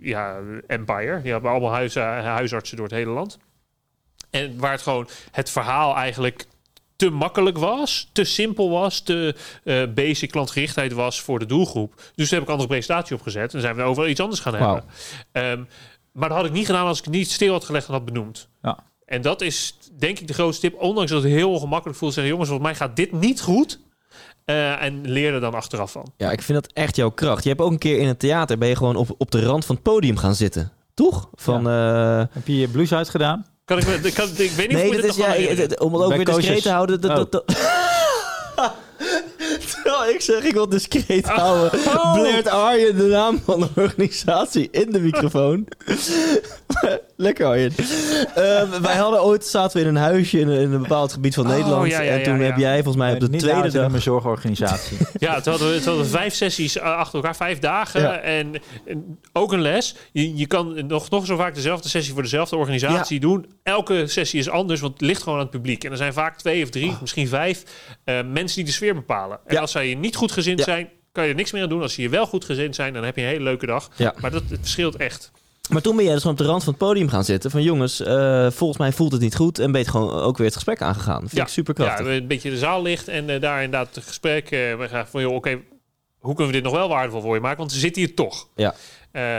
ja, empire. Die hebben allemaal huis, uh, huisartsen door het hele land. En waar het gewoon het verhaal eigenlijk... te makkelijk was, te simpel was... te uh, basic klantgerichtheid was voor de doelgroep. Dus daar heb ik een andere presentatie op gezet... en zijn we overal iets anders gaan hebben. Wow. Um, maar dat had ik niet gedaan als ik het niet stil had gelegd... en had benoemd. Ja. En dat is, denk ik, de grootste tip. Ondanks dat het heel ongemakkelijk voelt... zeggen, jongens, volgens mij gaat dit niet goed... Uh, en leer er dan achteraf van. Ja, ik vind dat echt jouw kracht. Je hebt ook een keer in het theater... ben je gewoon op, op de rand van het podium gaan zitten. Toch? Van, ja. uh... Heb je je blouse uitgedaan? Kan ik, me, kan, ik weet niet nee, hoe dit is, ja, ik, om het ook bij weer coaches. Discreet te houden. Dat, oh. dat, dat. Terwijl ik zeg, ik wil discreet ah. houden. Oh. Blaert Arjen de naam van de organisatie in de microfoon. Lekker Arjen. Uh, wij hadden ooit, zaten we in een huisje in een, in een bepaald gebied van oh, Nederland. Ja, ja, en toen ja, ja. heb jij volgens mij op de tweede dag... in mijn zorgorganisatie. ja, toen hadden, we, toen hadden we vijf sessies achter elkaar, vijf dagen. Ja. En, en ook een les. Je, je kan nog, nog zo vaak dezelfde sessie voor dezelfde organisatie ja. doen. Elke sessie is anders, want het ligt gewoon aan het publiek. En er zijn vaak twee of drie, oh. misschien vijf uh, mensen die de sfeer bepalen. En ja. als zij je niet goed gezind ja. zijn, kan je er niks meer aan doen. Als ze je wel goed gezind zijn, dan heb je een hele leuke dag. Ja. Maar dat, het verschilt echt. Maar toen ben jij dus gewoon op de rand van het podium gaan zitten. Van jongens, uh, volgens mij voelt het niet goed. En ben je gewoon ook weer het gesprek aangegaan. Dat vind ja. ik superkrachtig. Ja, een beetje de zaal ligt. En uh, daar inderdaad het gesprek. Uh, we gaan van, joh, oké, okay, hoe kunnen we dit nog wel waardevol voor je maken? Want ze zitten hier toch. Ja,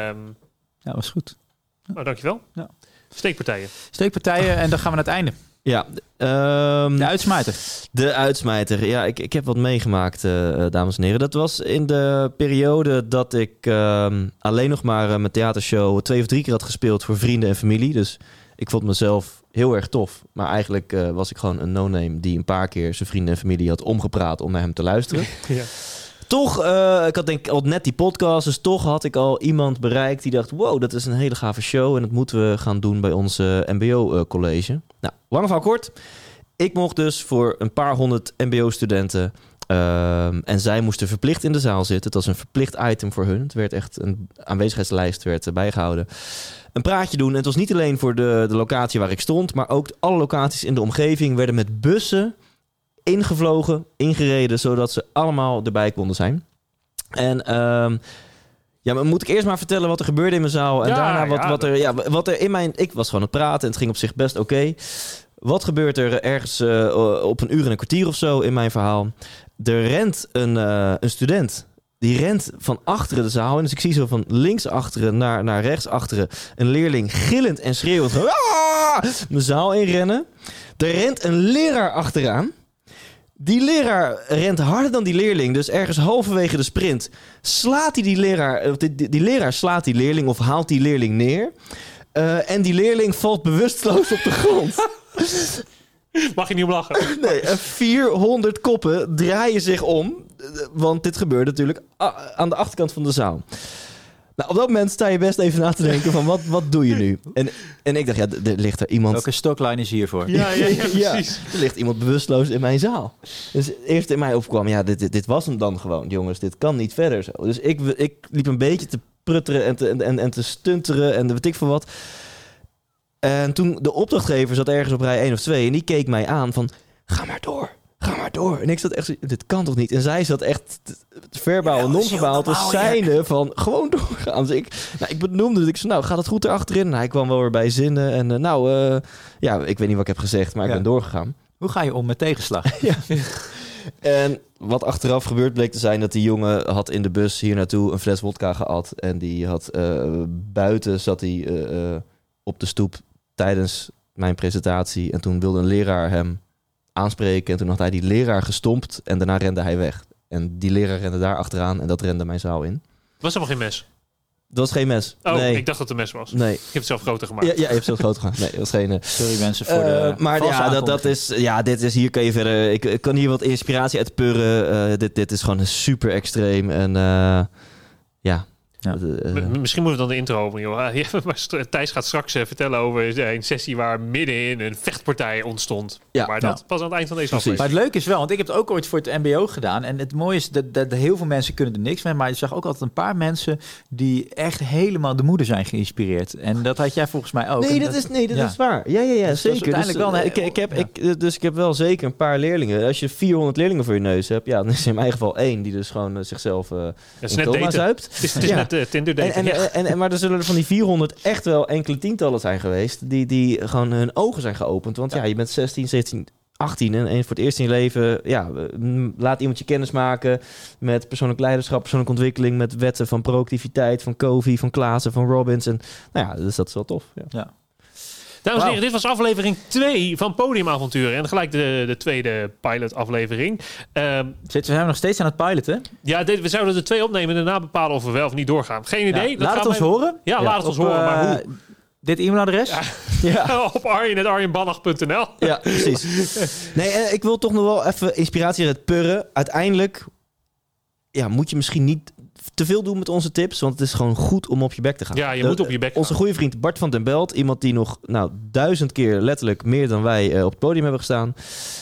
um, ja was goed. Ja. Nou, dankjewel. Ja. Steekpartijen. Steekpartijen en dan gaan we naar het einde. Ja, um, de uitsmijter. De uitsmijter. Ja, ik, ik heb wat meegemaakt, uh, dames en heren. Dat was in de periode dat ik uh, alleen nog maar uh, mijn theatershow twee of drie keer had gespeeld voor vrienden en familie. Dus ik vond mezelf heel erg tof. Maar eigenlijk uh, was ik gewoon een no-name die een paar keer zijn vrienden en familie had omgepraat om naar hem te luisteren. ja. Toch, uh, ik had denk ik al net die podcast, dus toch had ik al iemand bereikt die dacht... wow, dat is een hele gave show en dat moeten we gaan doen bij ons uh, mbo-college. Uh, nou, lang verhaal kort. Ik mocht dus voor een paar honderd mbo-studenten... Uh, en zij moesten verplicht in de zaal zitten. Het was een verplicht item voor hun. Het werd echt een aanwezigheidslijst werd uh, bijgehouden. Een praatje doen. En het was niet alleen voor de, de locatie waar ik stond... maar ook alle locaties in de omgeving werden met bussen... ingevlogen, ingereden, zodat ze allemaal erbij konden zijn. En um, ja, maar moet ik eerst maar vertellen wat er gebeurde in mijn zaal en ja, daarna wat, ja, wat er, ja, wat er in mijn, ik was gewoon aan het praten en het ging op zich best oké. Okay. Wat gebeurt er ergens uh, op een uur en een kwartier of zo in mijn verhaal? Er rent een, uh, een student. Die rent van achteren de zaal. En dus ik zie zo van links achteren naar, naar rechts achteren een leerling gillend en schreeuwend de zaal inrennen. Er rent een leraar achteraan. Die leraar rent harder dan die leerling. Dus ergens halverwege de sprint slaat hij die leraar... Die, die, die leraar slaat die leerling of haalt die leerling neer. Uh, en die leerling valt bewusteloos op de grond. Mag je niet om lachen? Nee, vierhonderd koppen draaien zich om. Want dit gebeurt natuurlijk aan de achterkant van de zaal. Nou, op dat moment sta je best even na te denken van wat, wat doe je nu? En, en ik dacht, ja, er ligt er iemand... Welke stockline is hiervoor? Ja, ja, ja, precies. Ja, er ligt iemand bewusteloos in mijn zaal. Dus eerst in mij opkwam, ja, dit, dit, dit was hem dan gewoon, jongens. Dit kan niet verder zo. Dus ik, ik liep een beetje te prutteren en te, en, en te stunteren en weet ik veel wat. En toen de opdrachtgever zat ergens op rij één of twee en die keek mij aan van, ga maar door. Ga maar door. En ik zat echt, dit kan toch niet? En zij zat echt verbaal en non-verbaal te seinen van gewoon doorgaan. Dus ik, nou, ik benoemde het. Ik zei, nou, gaat het goed erachterin? Nou, hij kwam wel weer bij zinnen. En uh, nou, uh, ja, ik weet niet wat ik heb gezegd, maar ja. ik ben doorgegaan. Hoe ga je om met tegenslag? ja. En wat achteraf gebeurd bleek te zijn dat die jongen had in de bus hier naartoe een fles wodka gehad. En die had uh, buiten zat hij uh, uh, op de stoep tijdens mijn presentatie. En toen wilde een leraar hem aanspreken en toen had hij die leraar gestompt en daarna rende hij weg. En die leraar rende daar achteraan en dat rende mijn zaal in. Was helemaal geen mes? Dat was geen mes. Oh, nee. Ik dacht dat het een mes was. Nee. Ik heb het zelf groter gemaakt. Ja, ja je hebt het zelf groter gemaakt. Nee, dat was geen... Uh... Sorry mensen voor de... Uh, maar ja, dat, dat is... Ja, dit is... Hier kan je verder... Ik, ik kan hier wat inspiratie uit purren. Uh, dit, dit is gewoon super extreem en uh, ja... Ja. Dat, uh, misschien moeten we dan de intro openen, joh. Ja, maar Thijs gaat straks uh, vertellen over een sessie waar middenin een vechtpartij ontstond. Ja, maar dat ja. pas aan het eind van deze aflevering. Maar het leuke is wel, want ik heb het ook ooit voor het M B O gedaan. En het mooie is dat, dat heel veel mensen kunnen er niks mee. Maar je zag ook altijd een paar mensen die echt helemaal de moeder zijn geïnspireerd. En dat had jij volgens mij ook. Nee, dat, dat is, nee, dat ja. is waar. Ja, ja, ja dus zeker. Dus, wel, uh, ik, ik heb, ja. ik, dus ik heb wel zeker een paar leerlingen. Als je vierhonderd leerlingen voor je neus hebt, ja, dan is er in mijn geval één die dus gewoon uh, zichzelf uh, ja, is in coma zuipt. Het is, het is ja. net Tinder dating, en, en, ja. en, en maar er zullen er van die vierhonderd echt wel enkele tientallen zijn geweest die, die gewoon hun ogen zijn geopend. Want ja. ja, je bent zestien, zeventien, achttien en voor het eerst in je leven, ja, laat iemand je kennis maken met persoonlijk leiderschap, persoonlijke ontwikkeling, met wetten van productiviteit, van Covey, van Klaassen, van Robbins. En nou ja, dus dat is wel tof. Ja. ja. Dames en heren, dit was aflevering twee van Podiumavonturen. En gelijk de, de tweede pilot-aflevering. Um, Zit, we zijn nog steeds aan het piloten. Ja, dit, we zouden er twee opnemen en daarna bepalen of we wel of niet doorgaan. Geen idee. Ja, dat laat het ons even horen. Ja, ja, laat het op, ons horen. Maar hoe? Uh, dit e-mailadres? Ja. Ja. Op arjen punt arjenbannach punt n l. Ja, precies. Nee, uh, ik wil toch nog wel even inspiratie uit purren. Uiteindelijk ja, moet je misschien niet te veel doen met onze tips, want het is gewoon goed om op je bek te gaan. Ja, je de, moet op je bek. Onze goede vriend Bart van den Belt, iemand die nog nou, duizend keer letterlijk meer dan wij uh, op het podium hebben gestaan,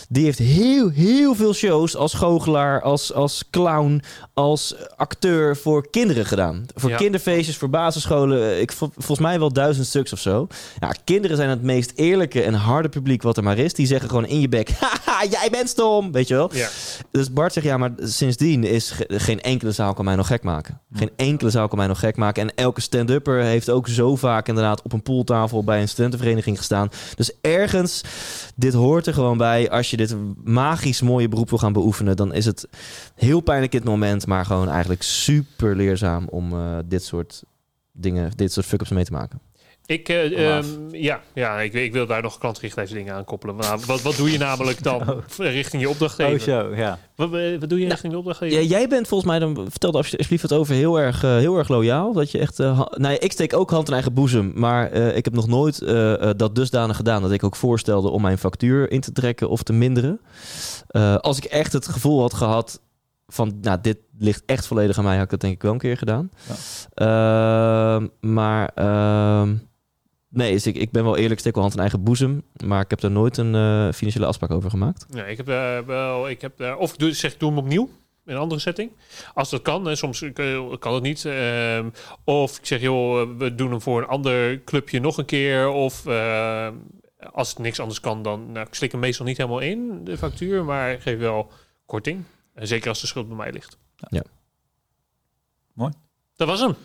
die heeft heel, heel veel shows als goochelaar, als, als clown, als acteur voor kinderen gedaan. Voor ja. kinderfeestjes, voor basisscholen. Ik, vol, volgens mij wel duizend stuks of zo. Ja, kinderen zijn het meest eerlijke en harde publiek wat er maar is. Die zeggen gewoon in je bek, haha, jij bent stom, weet je wel. Ja. Dus Bart zegt, ja, maar sindsdien is ge- geen enkele zaal kan mij nog gek maken. Maken. Geen enkele zou ik mij nog gek maken. En elke stand-upper heeft ook zo vaak inderdaad op een pooltafel bij een studentenvereniging gestaan. Dus ergens, dit hoort er gewoon bij. Als je dit magisch mooie beroep wil gaan beoefenen, dan is het heel pijnlijk in het moment, maar gewoon eigenlijk super leerzaam om uh, dit soort dingen, dit soort fuck-ups mee te maken. Ik, uh, um, ja, ja ik, ik wil daar nog klantgerichtheid dingen aan koppelen. Maar wat, wat doe je namelijk dan oh. richting je opdrachtgever? Oh, zo, ja. Wat, wat doe je richting nou, de opdrachtgever? Ja, jij bent volgens mij, dan vertelde alsjeblieft wat over, heel erg, uh, heel erg loyaal. Dat je echt, uh, ha- nou ja, ik steek ook hand in eigen boezem. Maar uh, ik heb nog nooit uh, dat dusdanig gedaan dat ik ook voorstelde om mijn factuur in te trekken of te minderen. Uh, als ik echt het gevoel had gehad van, nou, dit ligt echt volledig aan mij, had ik dat denk ik wel een keer gedaan. Ja. Uh, maar... Uh, Nee, dus ik, ik ben wel eerlijk, steek wel hand in eigen boezem. Maar ik heb daar nooit een uh, financiële afspraak over gemaakt. Nee, ik heb uh, wel... Ik heb, uh, of ik doe, zeg, doe hem opnieuw. In een andere setting. Als dat kan. Hè, soms kan het niet. Uh, of ik zeg, joh, we doen hem voor een ander clubje nog een keer. Of uh, als het niks anders kan, dan... Nou, ik slik hem meestal niet helemaal in, de factuur. Maar ik geef wel korting. Zeker als de schuld bij mij ligt. Ja. ja. Mooi. Dat was hem.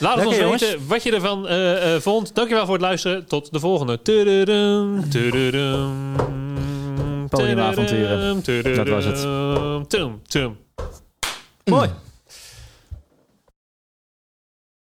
Laat het Lekker, ons weten jongens. wat je ervan uh, uh, vond. Dankjewel voor het luisteren. Tot de volgende. Tududum, tududum, Podiumavonturen. Tududum, dat was het. Tudum, tudum. Mooi.